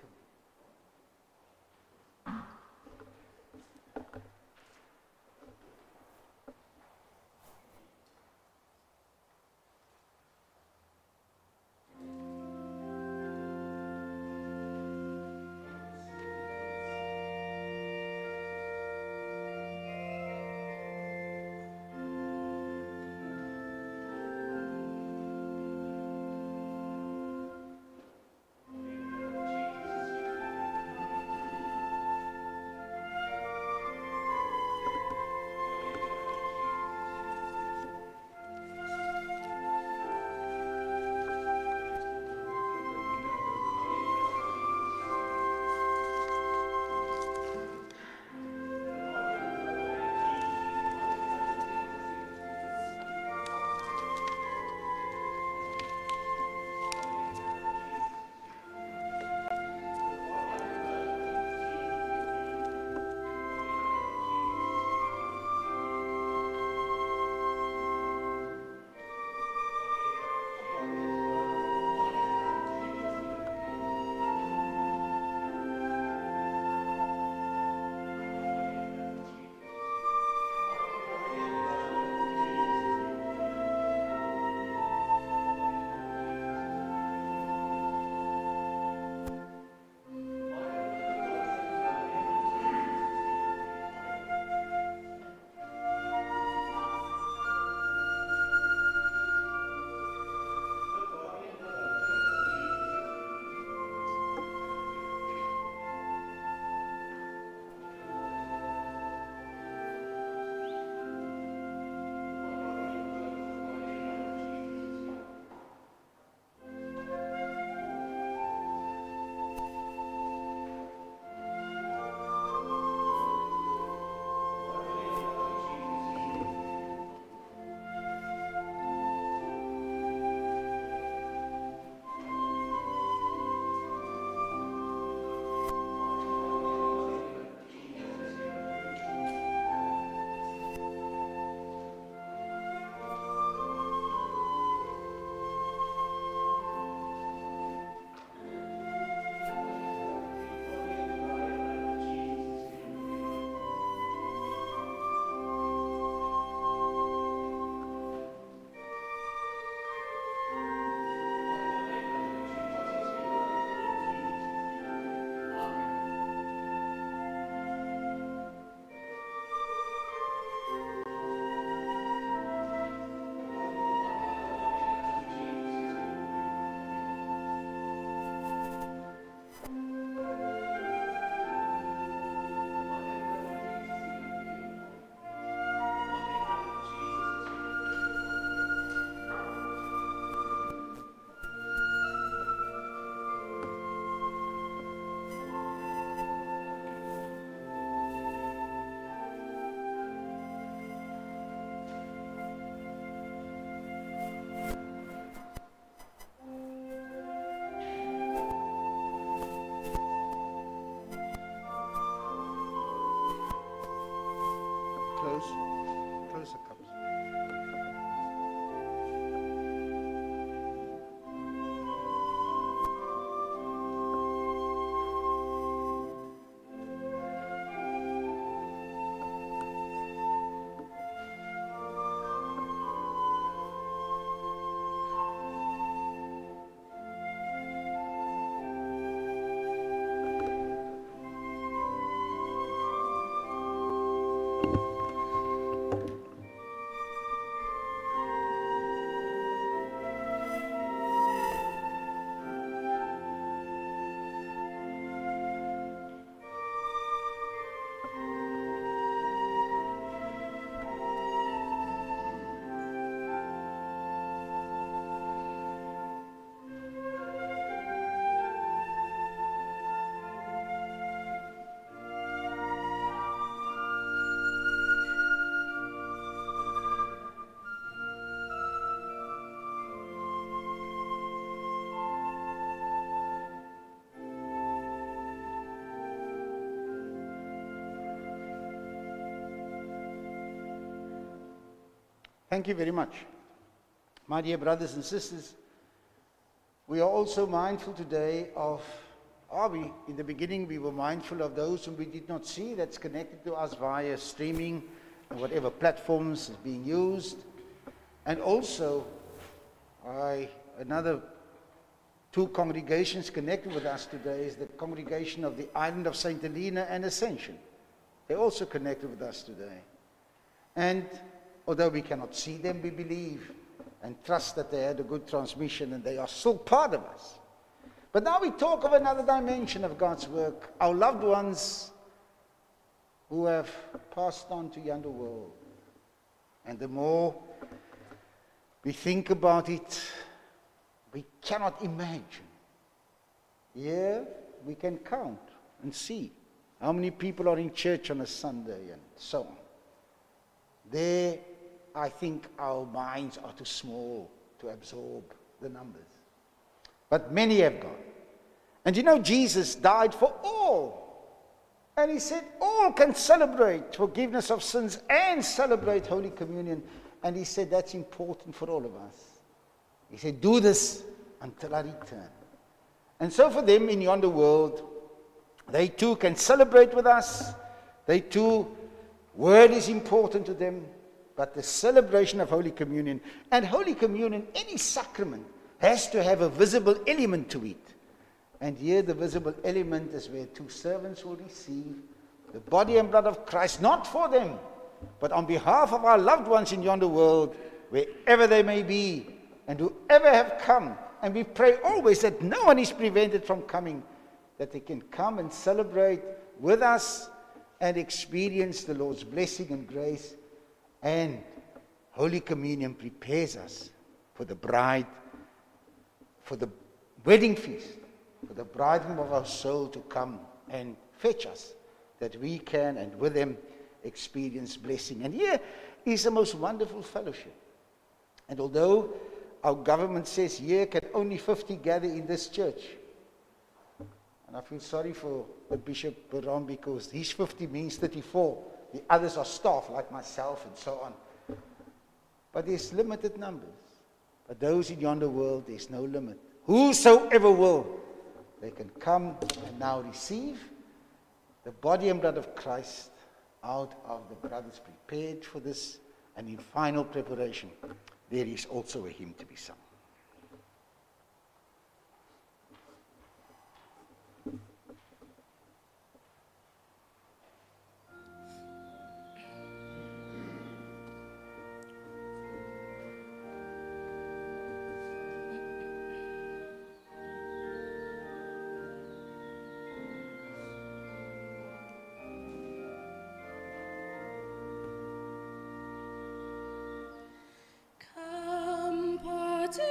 Close. Close the cups. Thank you very much. My dear brothers and sisters, we are also mindful today of, are we, in the beginning we were mindful of those whom we did not see, that's connected to us via streaming and whatever platforms is being used. And also, I, another two congregations connected with us today is the congregation of the island of Saint Helena and Ascension. They're also connected with us today. And although we cannot see them, we believe and trust that they had a good transmission and they are still part of us. But now we talk of another dimension of God's work, our loved ones who have passed on to yonder world. And the more we think about it, we cannot imagine. Here we can count and see how many people are in church on a Sunday and so on. There, I think our minds are too small to absorb the numbers. But many have gone. And you know, Jesus died for all. And he said, all can celebrate forgiveness of sins and celebrate Holy Communion. And he said, that's important for all of us. He said, do this until I return. And so for them in yonder world, they too can celebrate with us. They too, word is important to them. But the celebration of Holy Communion, and Holy Communion, any sacrament, has to have a visible element to it. And here the visible element is where two servants will receive the body and blood of Christ, not for them, but on behalf of our loved ones in yonder world, wherever they may be, and whoever have come. And we pray always that no one is prevented from coming, that they can come and celebrate with us and experience the Lord's blessing and grace. And Holy Communion prepares us for the bride, for the wedding feast, for the bridegroom of our soul to come and fetch us, that we can, and with him, experience blessing. And here is the most wonderful fellowship. And although our government says here can only fifty gather in this church, and I feel sorry for the Bishop Baron, because his fifty means thirty-four. The others are staff, like myself, and so on. But there's limited numbers. But those in yonder world, there's no limit. Whosoever will, they can come and now receive the body and blood of Christ out of the brothers prepared for this. And in final preparation, there is also a hymn to be sung. To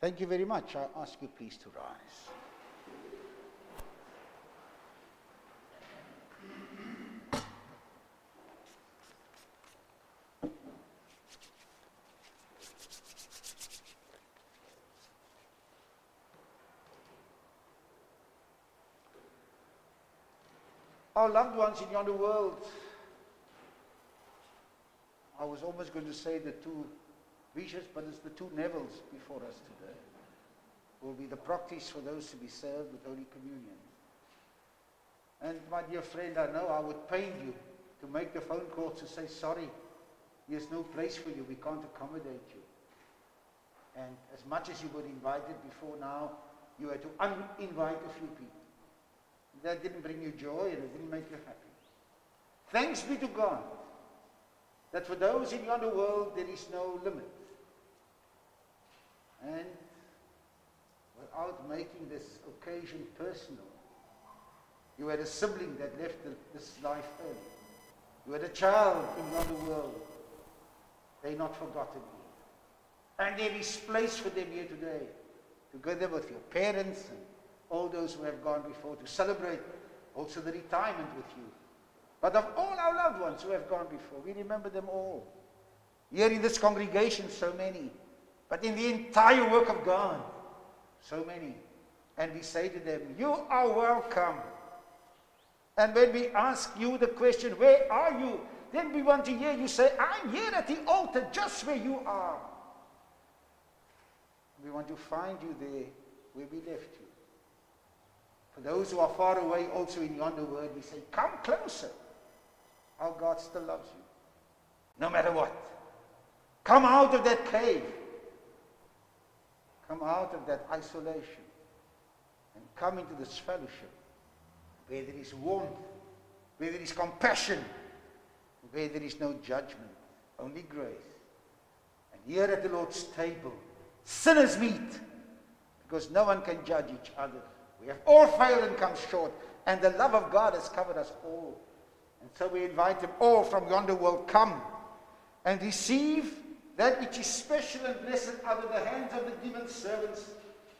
Thank you very much. I ask you please to rise. Our loved ones in yonder world, I was almost going to say the two bishops, but it's the two Nevilles before us today, will be the practice for those to be served with Holy Communion. And my dear friend, I know I would pain you to make the phone call to say, sorry, there's no place for you, we can't accommodate you. And as much as you were invited before now, you had to uninvite a few people. That didn't bring you joy and it didn't make you happy. Thanks be to God that for those in yonder world there is no limit. And without making this occasion personal, you had a sibling that left the, this life early. You had a child in yonder world. They're not forgotten you. And there is place for them here today, together with your parents and all those who have gone before, to celebrate also the retirement with you. But of all our loved ones who have gone before, we remember them all. Here in this congregation, so many. But in the entire work of God, so many. And we say to them, you are welcome. And when we ask you the question, where are you? Then we want to hear you say, I'm here at the altar, just where you are. We want to find you there where we left you. For those who are far away, also in yonder world, we say, come closer. Our God still loves you, no matter what. Come out of that cave. Come out of that isolation. And come into this fellowship, where there is warmth, where there is compassion, where there is no judgment, only grace. And here at the Lord's table, sinners meet, because no one can judge each other. We have all failed and come short, and the love of God has covered us all. And so we invite them all from yonder world, come and receive that which is special and blessed out of the hands of the given servants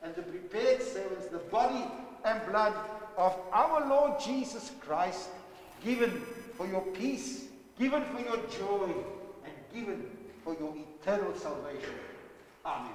and the prepared servants, the body and blood of our Lord Jesus Christ, given for your peace, given for your joy, and given for your eternal salvation. Amen.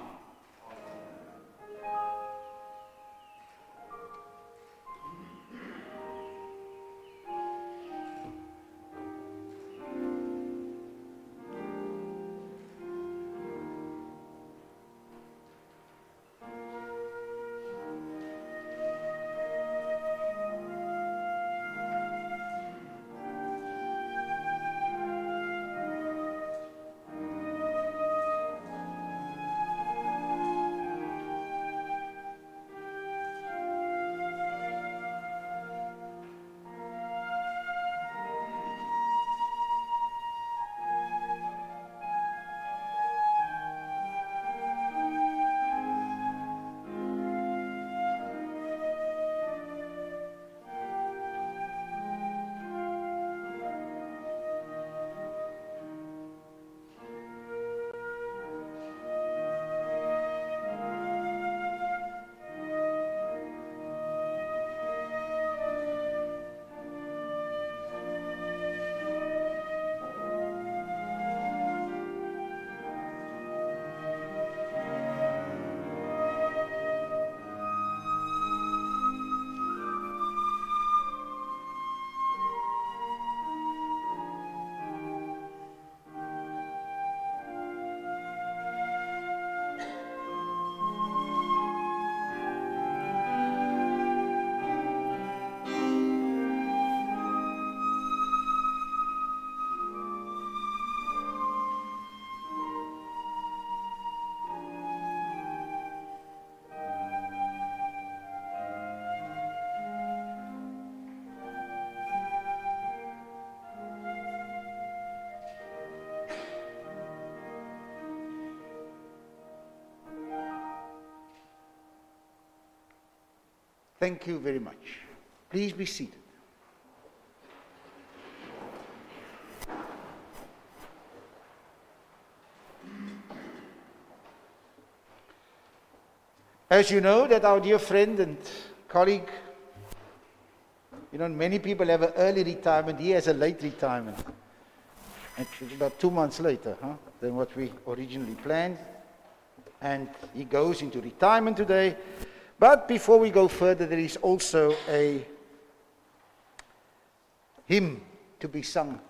Thank you very much. Please be seated. As you know, that our dear friend and colleague, you know, many people have an early retirement. He has a late retirement. Actually, about two months later huh, than what we originally planned. And he goes into retirement today. But before we go further, there is also a hymn to be sung.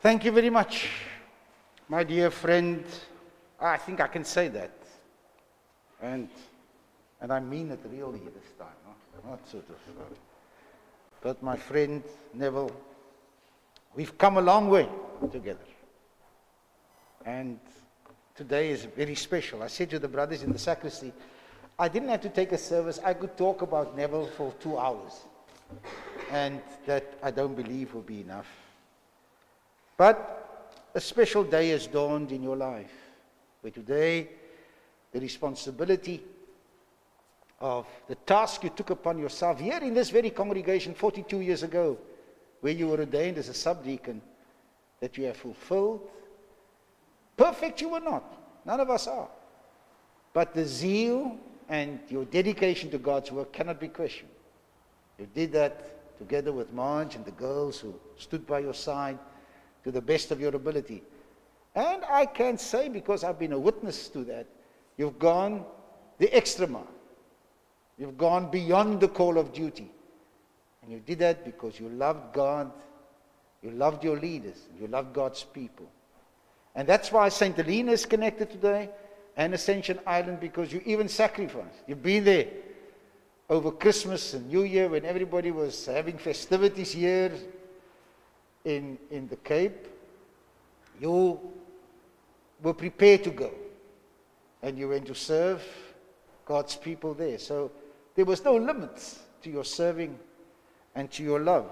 Thank you very much, my dear friend. I think I can say that. And, and I mean it really this time. Huh? Not sort of. Uh, but my friend, Neville, we've come a long way together. And today is very special. I said to the brothers in the sacristy, I didn't have to take a service. I could talk about Neville for two hours. And that I don't believe will be enough. But a special day has dawned in your life, where today the responsibility of the task you took upon yourself here in this very congregation forty-two years ago, where you were ordained as a subdeacon, that you have fulfilled. Perfect you were not. None of us are. But the zeal and your dedication to God's work cannot be questioned. You did that together with Marge and the girls who stood by your side, to the best of your ability. And I can say, because I've been a witness to that, you've gone the extra mile. You've gone beyond the call of duty. And you did that because you loved God, you loved your leaders, you loved God's people. And that's why Saint Helena is connected today, and Ascension Island, because you even sacrificed. You've been there over Christmas and New Year when everybody was having festivities here, In, in the Cape. You were prepared to go, and you went to serve God's people there. So there was no limits to your serving and to your love.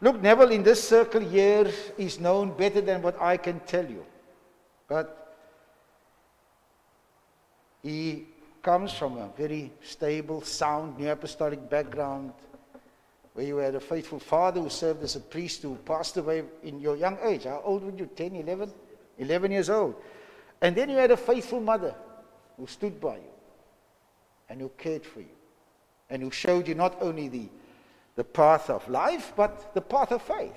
Look, Neville, in this circle here is known better than what I can tell you, but he comes from a very stable, sound, New Apostolic background, where you had a faithful father who served as a priest, who passed away in your young age. How old were you? ten, eleven? eleven years old. And then you had a faithful mother who stood by you. and who cared for you, and who showed you not only the, the path of life, but the path of faith.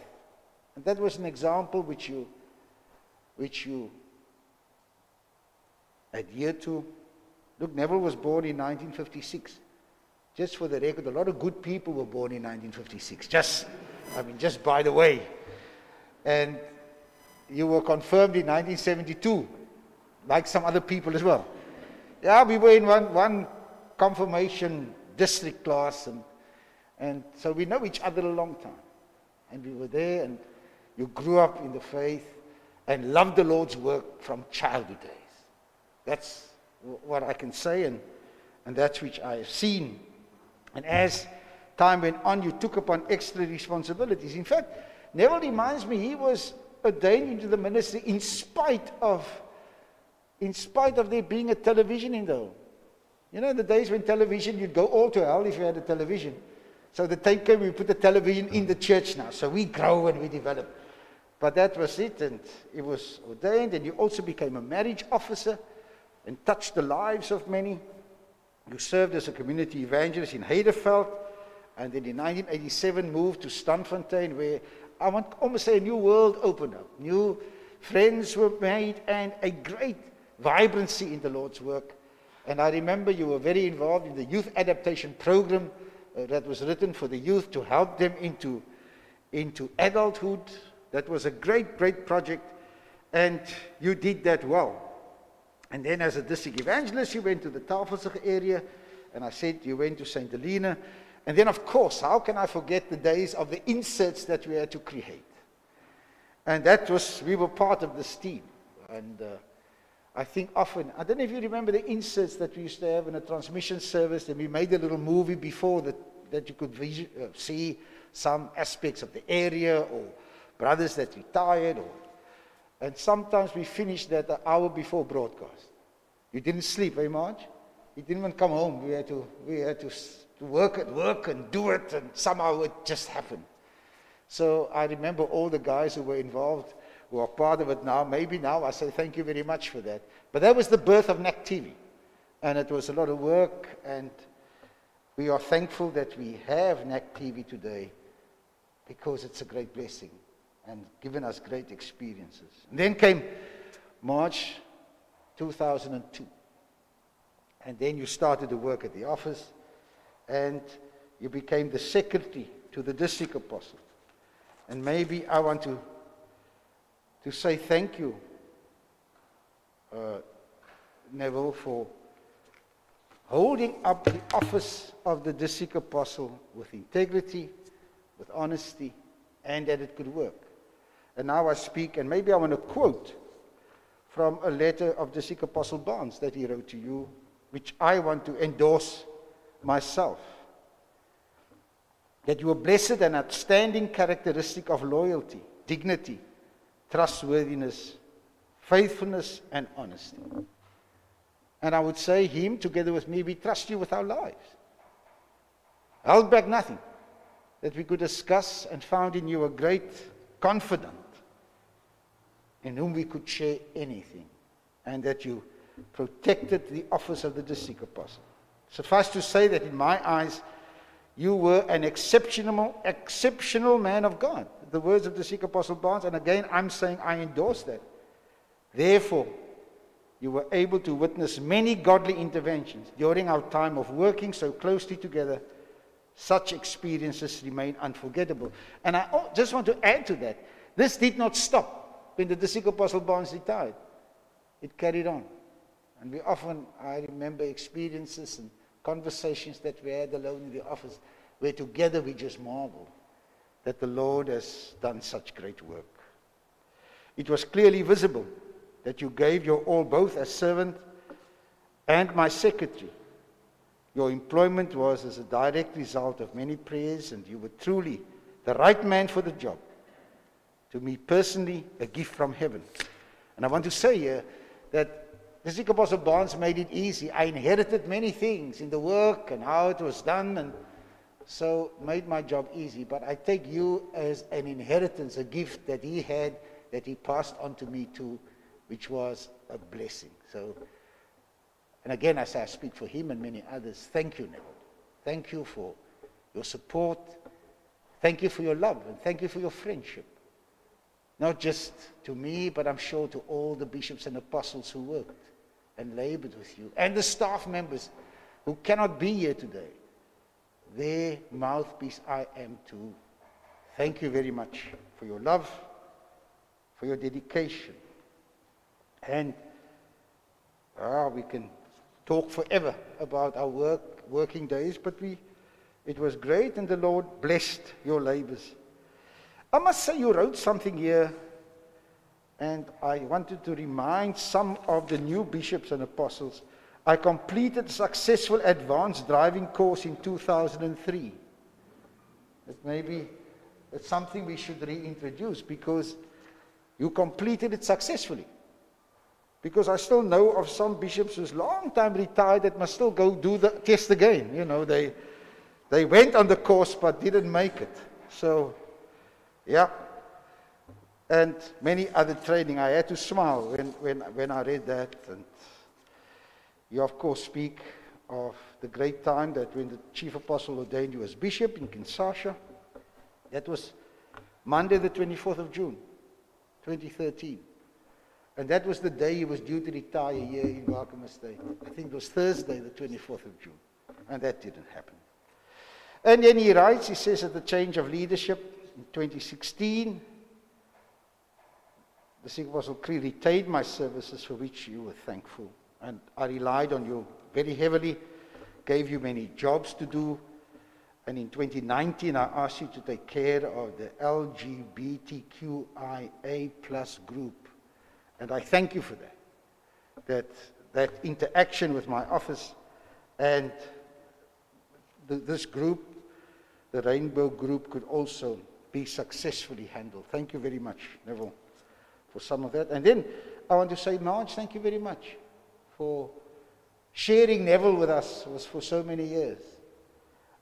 And that was an example which you, which you adhered to. Look, Neville was born in nineteen fifty-six. Just for the record, a lot of good people were born in nineteen fifty-six. Just, I mean, just by the way. And you were confirmed in nineteen seventy-two, like some other people as well. Yeah, we were in one, one confirmation district class, and, and so we know each other a long time. And we were there, and you grew up in the faith and loved the Lord's work from childhood days. That's what I can say, and, and that's which I have seen. And as time went on, you took upon extra responsibilities. In fact, Neville reminds me he was ordained into the ministry in spite of, in spite of there being a television in the home. You know, in the days when television, you'd go all to hell if you had a television. So the time came, we put the television in the church now. So we grow and we develop. But that was it, and it was ordained, and you also became a marriage officer and touched the lives of many. You served as a community evangelist in Heidefeld, and then in nineteen eighty-seven moved to Stofontein, where I want to almost say a new world opened up. New friends were made, and a great vibrancy in the Lord's work. And I remember you were very involved in the youth adaptation program uh, that was written for the youth to help them into, into adulthood. That was a great, great project, and you did that well. And then as a district evangelist, you went to the Tafelsug area, and I said you went to Saint Helena. And then, of course, how can I forget the days of the inserts that we had to create? And that was, we were part of this team. And uh, I think often, I don't know if you remember the inserts that we used to have in a transmission service, and we made a little movie before that, that you could visual, uh, see some aspects of the area, or brothers that retired, or and sometimes we finished that an hour before broadcast. You didn't sleep, eh, Marge? You didn't even come home. We had to, we had to, to work at work and do it, and somehow it just happened. So I remember all the guys who were involved, who are part of it now. Maybe now I say thank you very much for that. But that was the birth of N A C T V. And it was a lot of work, and we are thankful that we have N A C T V today, because it's a great blessing and given us great experiences. And then came March two thousand two. And then you started to work at the office, and you became the secretary to the district apostle. And maybe I want to, to say thank you, uh, Neville, for holding up the office of the district apostle with integrity, with honesty, and that it could work. And now I speak, and maybe I want to quote from a letter of the Chief Apostle Barnes that he wrote to you, which I want to endorse myself. That you were blessed and outstanding characteristic of loyalty, dignity, trustworthiness, faithfulness, and honesty. And I would say him, together with me, we trust you with our lives. Held back nothing that we could discuss, and found in you a great confidant in whom we could share anything, and that you protected the office of the district apostle. Suffice to say that in my eyes, you were an exceptional, exceptional man of God. The words of the district apostle Barnes, and again, I'm saying I endorse that. Therefore, you were able to witness many godly interventions during our time of working so closely together. Such experiences remain unforgettable. And I just want to add to that, this did not stop when the district apostle Barnes retired. It carried on. And we often, I remember experiences and conversations that we had alone in the office, where together we just marveled that the Lord has done such great work. It was clearly visible that you gave your all, both as servant and my secretary. Your employment was as a direct result of many prayers, and you were truly the right man for the job. To me personally, a gift from heaven. And I want to say here that the Chief Apostle Barnes made it easy. I inherited many things in the work and how it was done, and so made my job easy. But I take you as an inheritance, a gift that he had, that he passed on to me too, which was a blessing. So And again, I say I speak for him and many others. Thank you, Neville. Thank you for your support. Thank you for your love, and thank you for your friendship. Not just to me, but I'm sure to all the bishops and apostles who worked and labored with you, and the staff members who cannot be here today. Their mouthpiece I am too. Thank you very much for your love, for your dedication. And ah, we can talk forever about our work, working days, but we, it was great, and the Lord blessed your labors. I must say you wrote something here, and I wanted to remind some of the new bishops and apostles. I completed a successful advanced driving course in two thousand three. That maybe that's something we should reintroduce, because you completed it successfully. Because I still know of some bishops who's long time retired that must still go do the test again. You know, they, they went on the course but didn't make it. So, yeah. And many other training. I had to smile when, when, when I read that. And you, of course, speak of the great time that when the Chief Apostle ordained you as bishop in Kinshasa. That was Monday the twenty-fourth of June, twenty thirteen. And that was the day he was due to retire here in Welcome Estate. I think it was Thursday, the twenty-fourth of June. And that didn't happen. And then he writes, he says, at the change of leadership in twenty sixteen, the Sick Apostle Cree retained my services, for which you were thankful. And I relied on you very heavily, gave you many jobs to do. And in twenty nineteen, I asked you to take care of the L G B T Q I A plus group. And I thank you for that, that, that interaction with my office and the, this group, the Rainbow Group, could also be successfully handled. Thank you very much, Neville, for some of that. And then I want to say, Marge, thank you very much for sharing Neville with us was for so many years.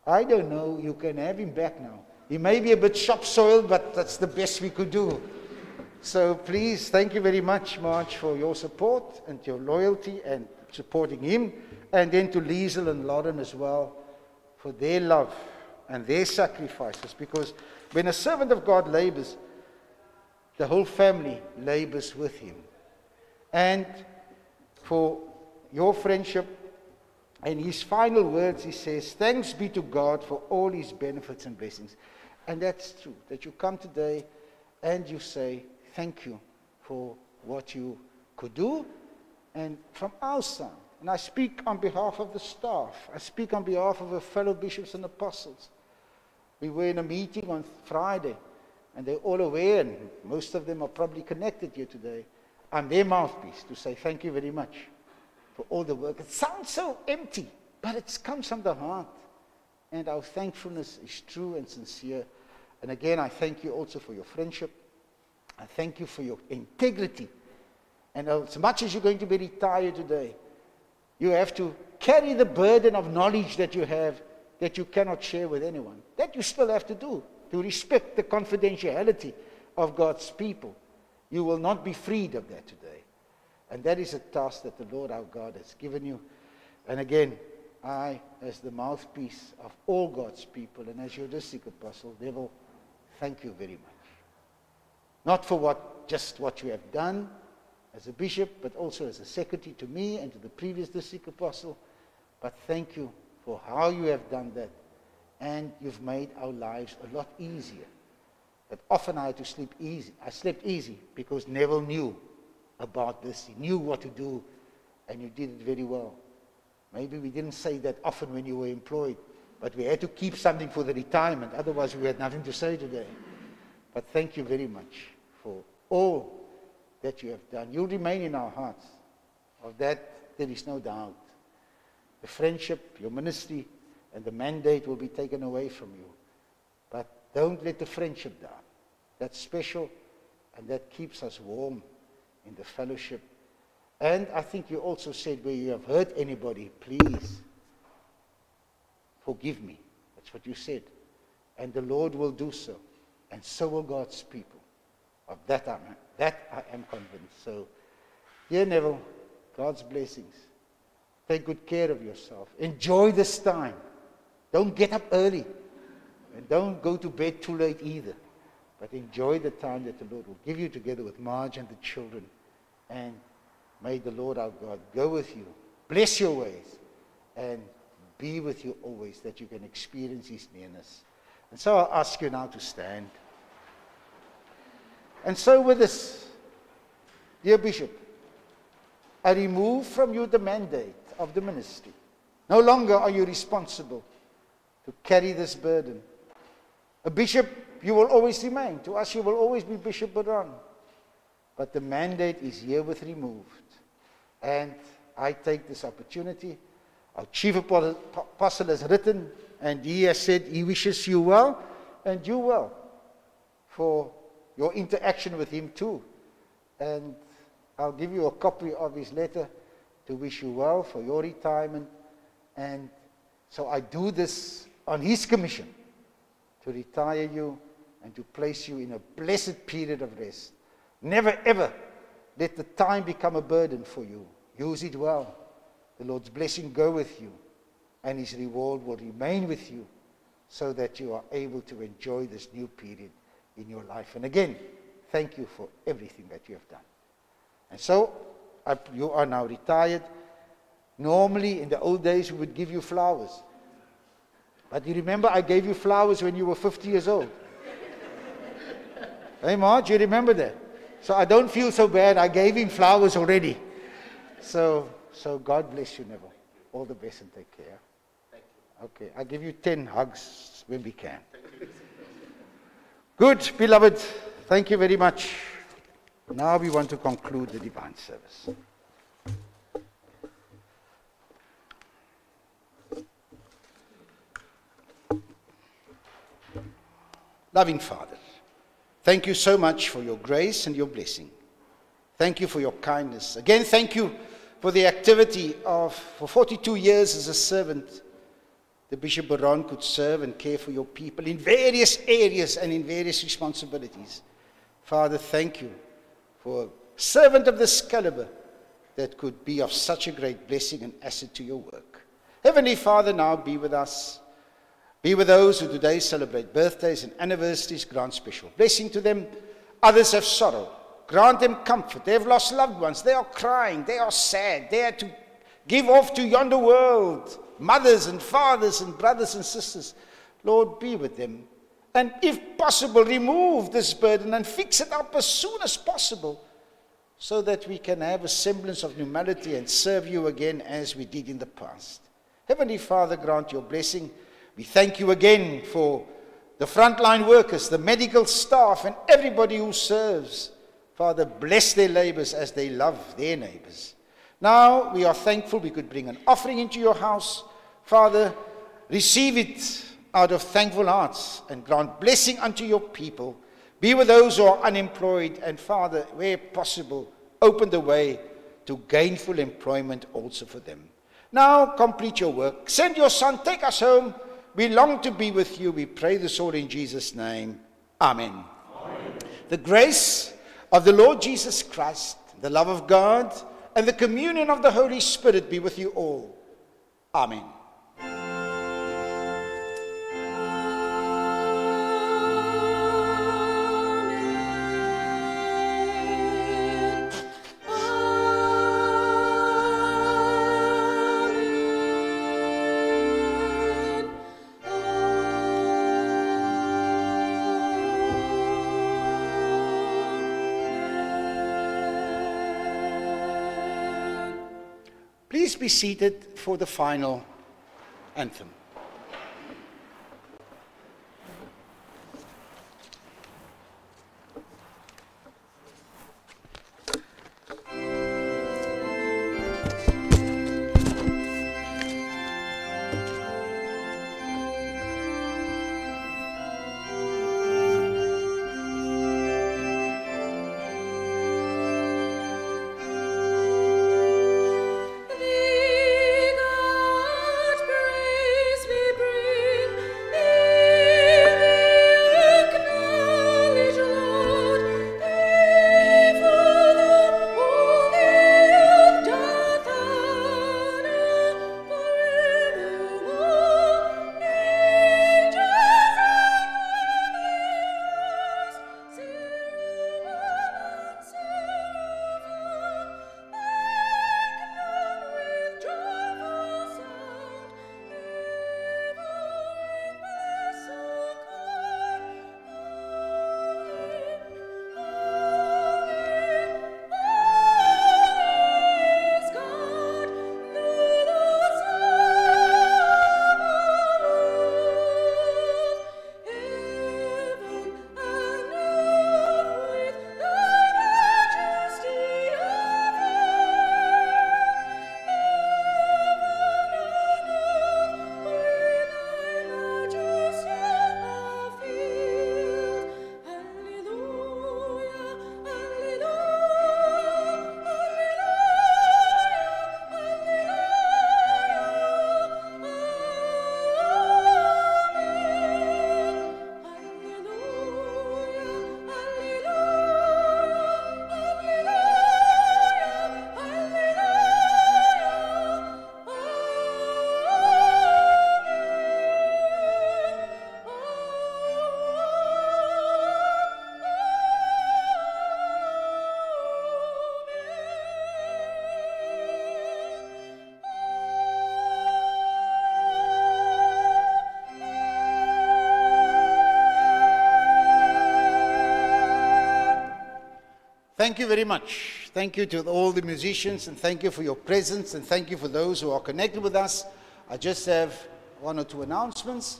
I don't know, you can have him back now. He may be a bit shop-soiled, but that's the best we could do. So please, thank you very much, Marge, for your support and your loyalty and supporting him. And then to Liesl and Lauren as well for their love and their sacrifices. Because when a servant of God labors, the whole family labors with him. And for your friendship and his final words, he says, "Thanks be to God for all his benefits and blessings." And that's true, that you come today and you say, thank you for what you could do. And from our side, and I speak on behalf of the staff, I speak on behalf of our fellow bishops and apostles. We were in a meeting on Friday, and they're all aware, and most of them are probably connected here today. I'm their mouthpiece to say thank you very much for all the work. It sounds so empty, but it comes from the heart. And our thankfulness is true and sincere. And again, I thank you also for your friendship. I thank you for your integrity. And as much as you're going to be retired today, you have to carry the burden of knowledge that you have that you cannot share with anyone. That you still have to do, to respect the confidentiality of God's people. You will not be freed of that today. And that is a task that the Lord our God has given you. And again, I, as the mouthpiece of all God's people, and as your district apostle, Neville, thank you very much. Not for what, just what you have done as a bishop, but also as a secretary to me and to the previous district apostle. But thank you for how you have done that. And you've made our lives a lot easier. But often I had to sleep easy. I slept easy because Neville knew about this. He knew what to do, and you did it very well. Maybe we didn't say that often when you were employed, but we had to keep something for the retirement. Otherwise, we had nothing to say today. But thank you very much for all that you have done. You remain in our hearts. Of that, there is no doubt. The friendship, your ministry, and the mandate will be taken away from you. But don't let the friendship down. That's special, and that keeps us warm in the fellowship. And I think you also said, where you have hurt anybody, please forgive me. That's what you said. And the Lord will do so. And so will God's people. Of that I am, that I am convinced. So, dear Neville, God's blessings Take good care of yourself. Enjoy this time. Don't get up early. And don't go to bed too late either. But enjoy the time that the Lord will give you together with Marge and the children. And may the Lord our God go with you. Bless your ways. And be with you always, that you can experience His nearness. And so I ask you now to stand. And so with this, dear Bishop, I remove from you the mandate of the ministry. No longer are you responsible to carry this burden. A bishop you will always remain. To us you will always be Bishop Baron. But the mandate is herewith removed. And I take this opportunity. Our Chief Apostle has written, and he has said he wishes you well, and you well, for your interaction with him too. And I'll give you a copy of his letter to wish you well for your retirement. And so I do this on his commission, to retire you and to place you in a blessed period of rest. Never ever let the time become a burden for you. Use it well. The Lord's blessing go with you, and His reward will remain with you, so that you are able to enjoy this new period in your life. And again, thank you for everything that you have done. And so, I, you are now retired. Normally, in the old days, we would give you flowers. But you remember, I gave you flowers when you were fifty years old. Hey, Marge, you remember that? So I don't feel so bad. I gave him flowers already. So... So God bless you, Neville. All the best and take care. Thank you. Okay, I'll give you ten hugs when we can. Thank you. Good, beloved. Thank you very much. Now we want to conclude the divine service. Loving Father, thank you so much for your grace and your blessing. Thank you for your kindness. Again, thank you for the activity of, for forty-two years as a servant, the Bishop Baron could serve and care for your people in various areas and in various responsibilities. Father, thank you for a servant of this caliber that could be of such a great blessing and asset to your work. Heavenly Father, now be with us. Be with those who today celebrate birthdays and anniversaries. Grant special blessing to them. Others have sorrow. Grant them comfort. They have lost loved ones. They are crying. They are sad. They are to give off to yonder world. Mothers and fathers and brothers and sisters, Lord, be with them. And if possible, remove this burden and fix it up as soon as possible, so that we can have a semblance of normality and serve you again as we did in the past. Heavenly Father, grant your blessing. We thank you again for the frontline workers, the medical staff, and everybody who serves. Father, bless their labors as they love their neighbors. Now we are thankful we could bring an offering into your house. Father, receive it out of thankful hearts and grant blessing unto your people. Be with those who are unemployed, and Father, where possible, open the way to gainful employment also for them. Now complete your work. Send your Son, take us home. We long to be with you. We pray this all in Jesus' name. Amen. Amen. The grace of the Lord Jesus Christ, the love of God, and the communion of the Holy Spirit be with you all. Amen. Please be seated for the final anthem. Thank you very much. Thank you to all the musicians, and thank you for your presence, and thank you for those who are connected with us. I just have one or two announcements.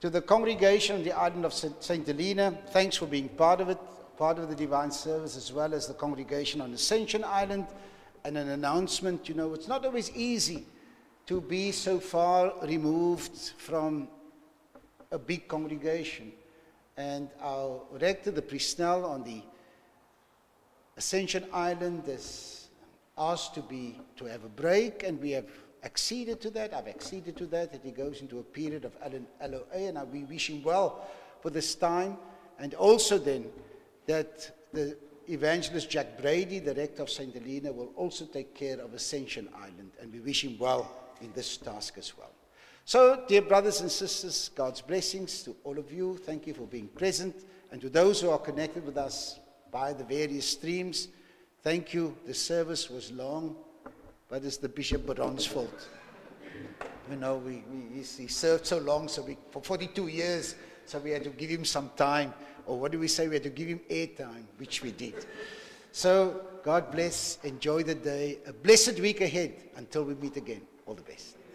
To the congregation on the island of Saint Helena, thanks for being part of it, part of the divine service, as well as the congregation on Ascension Island. And an announcement, you know, it's not always easy to be so far removed from a big congregation. And our rector, the Priestnell on the Ascension Island, is asked to be to have a break, and we have acceded to that. I've acceded to that, and he goes into a period of L O A, and I we wish him well for this time. And also then that the evangelist Jack Brady, the rector of Saint Helena, will also take care of Ascension Island, and we wish him well in this task as well. So, dear brothers and sisters, God's blessings to all of you. Thank you for being present. And to those who are connected with us by the various streams, thank you. The service was long, but it's the Bishop Baron's fault. You know, we, we, he served so long, so we, for forty-two years, so we had to give him some time. Or what do we say? We had to give him air time, which we did. So, God bless. Enjoy the day. A blessed week ahead. Until we meet again, all the best.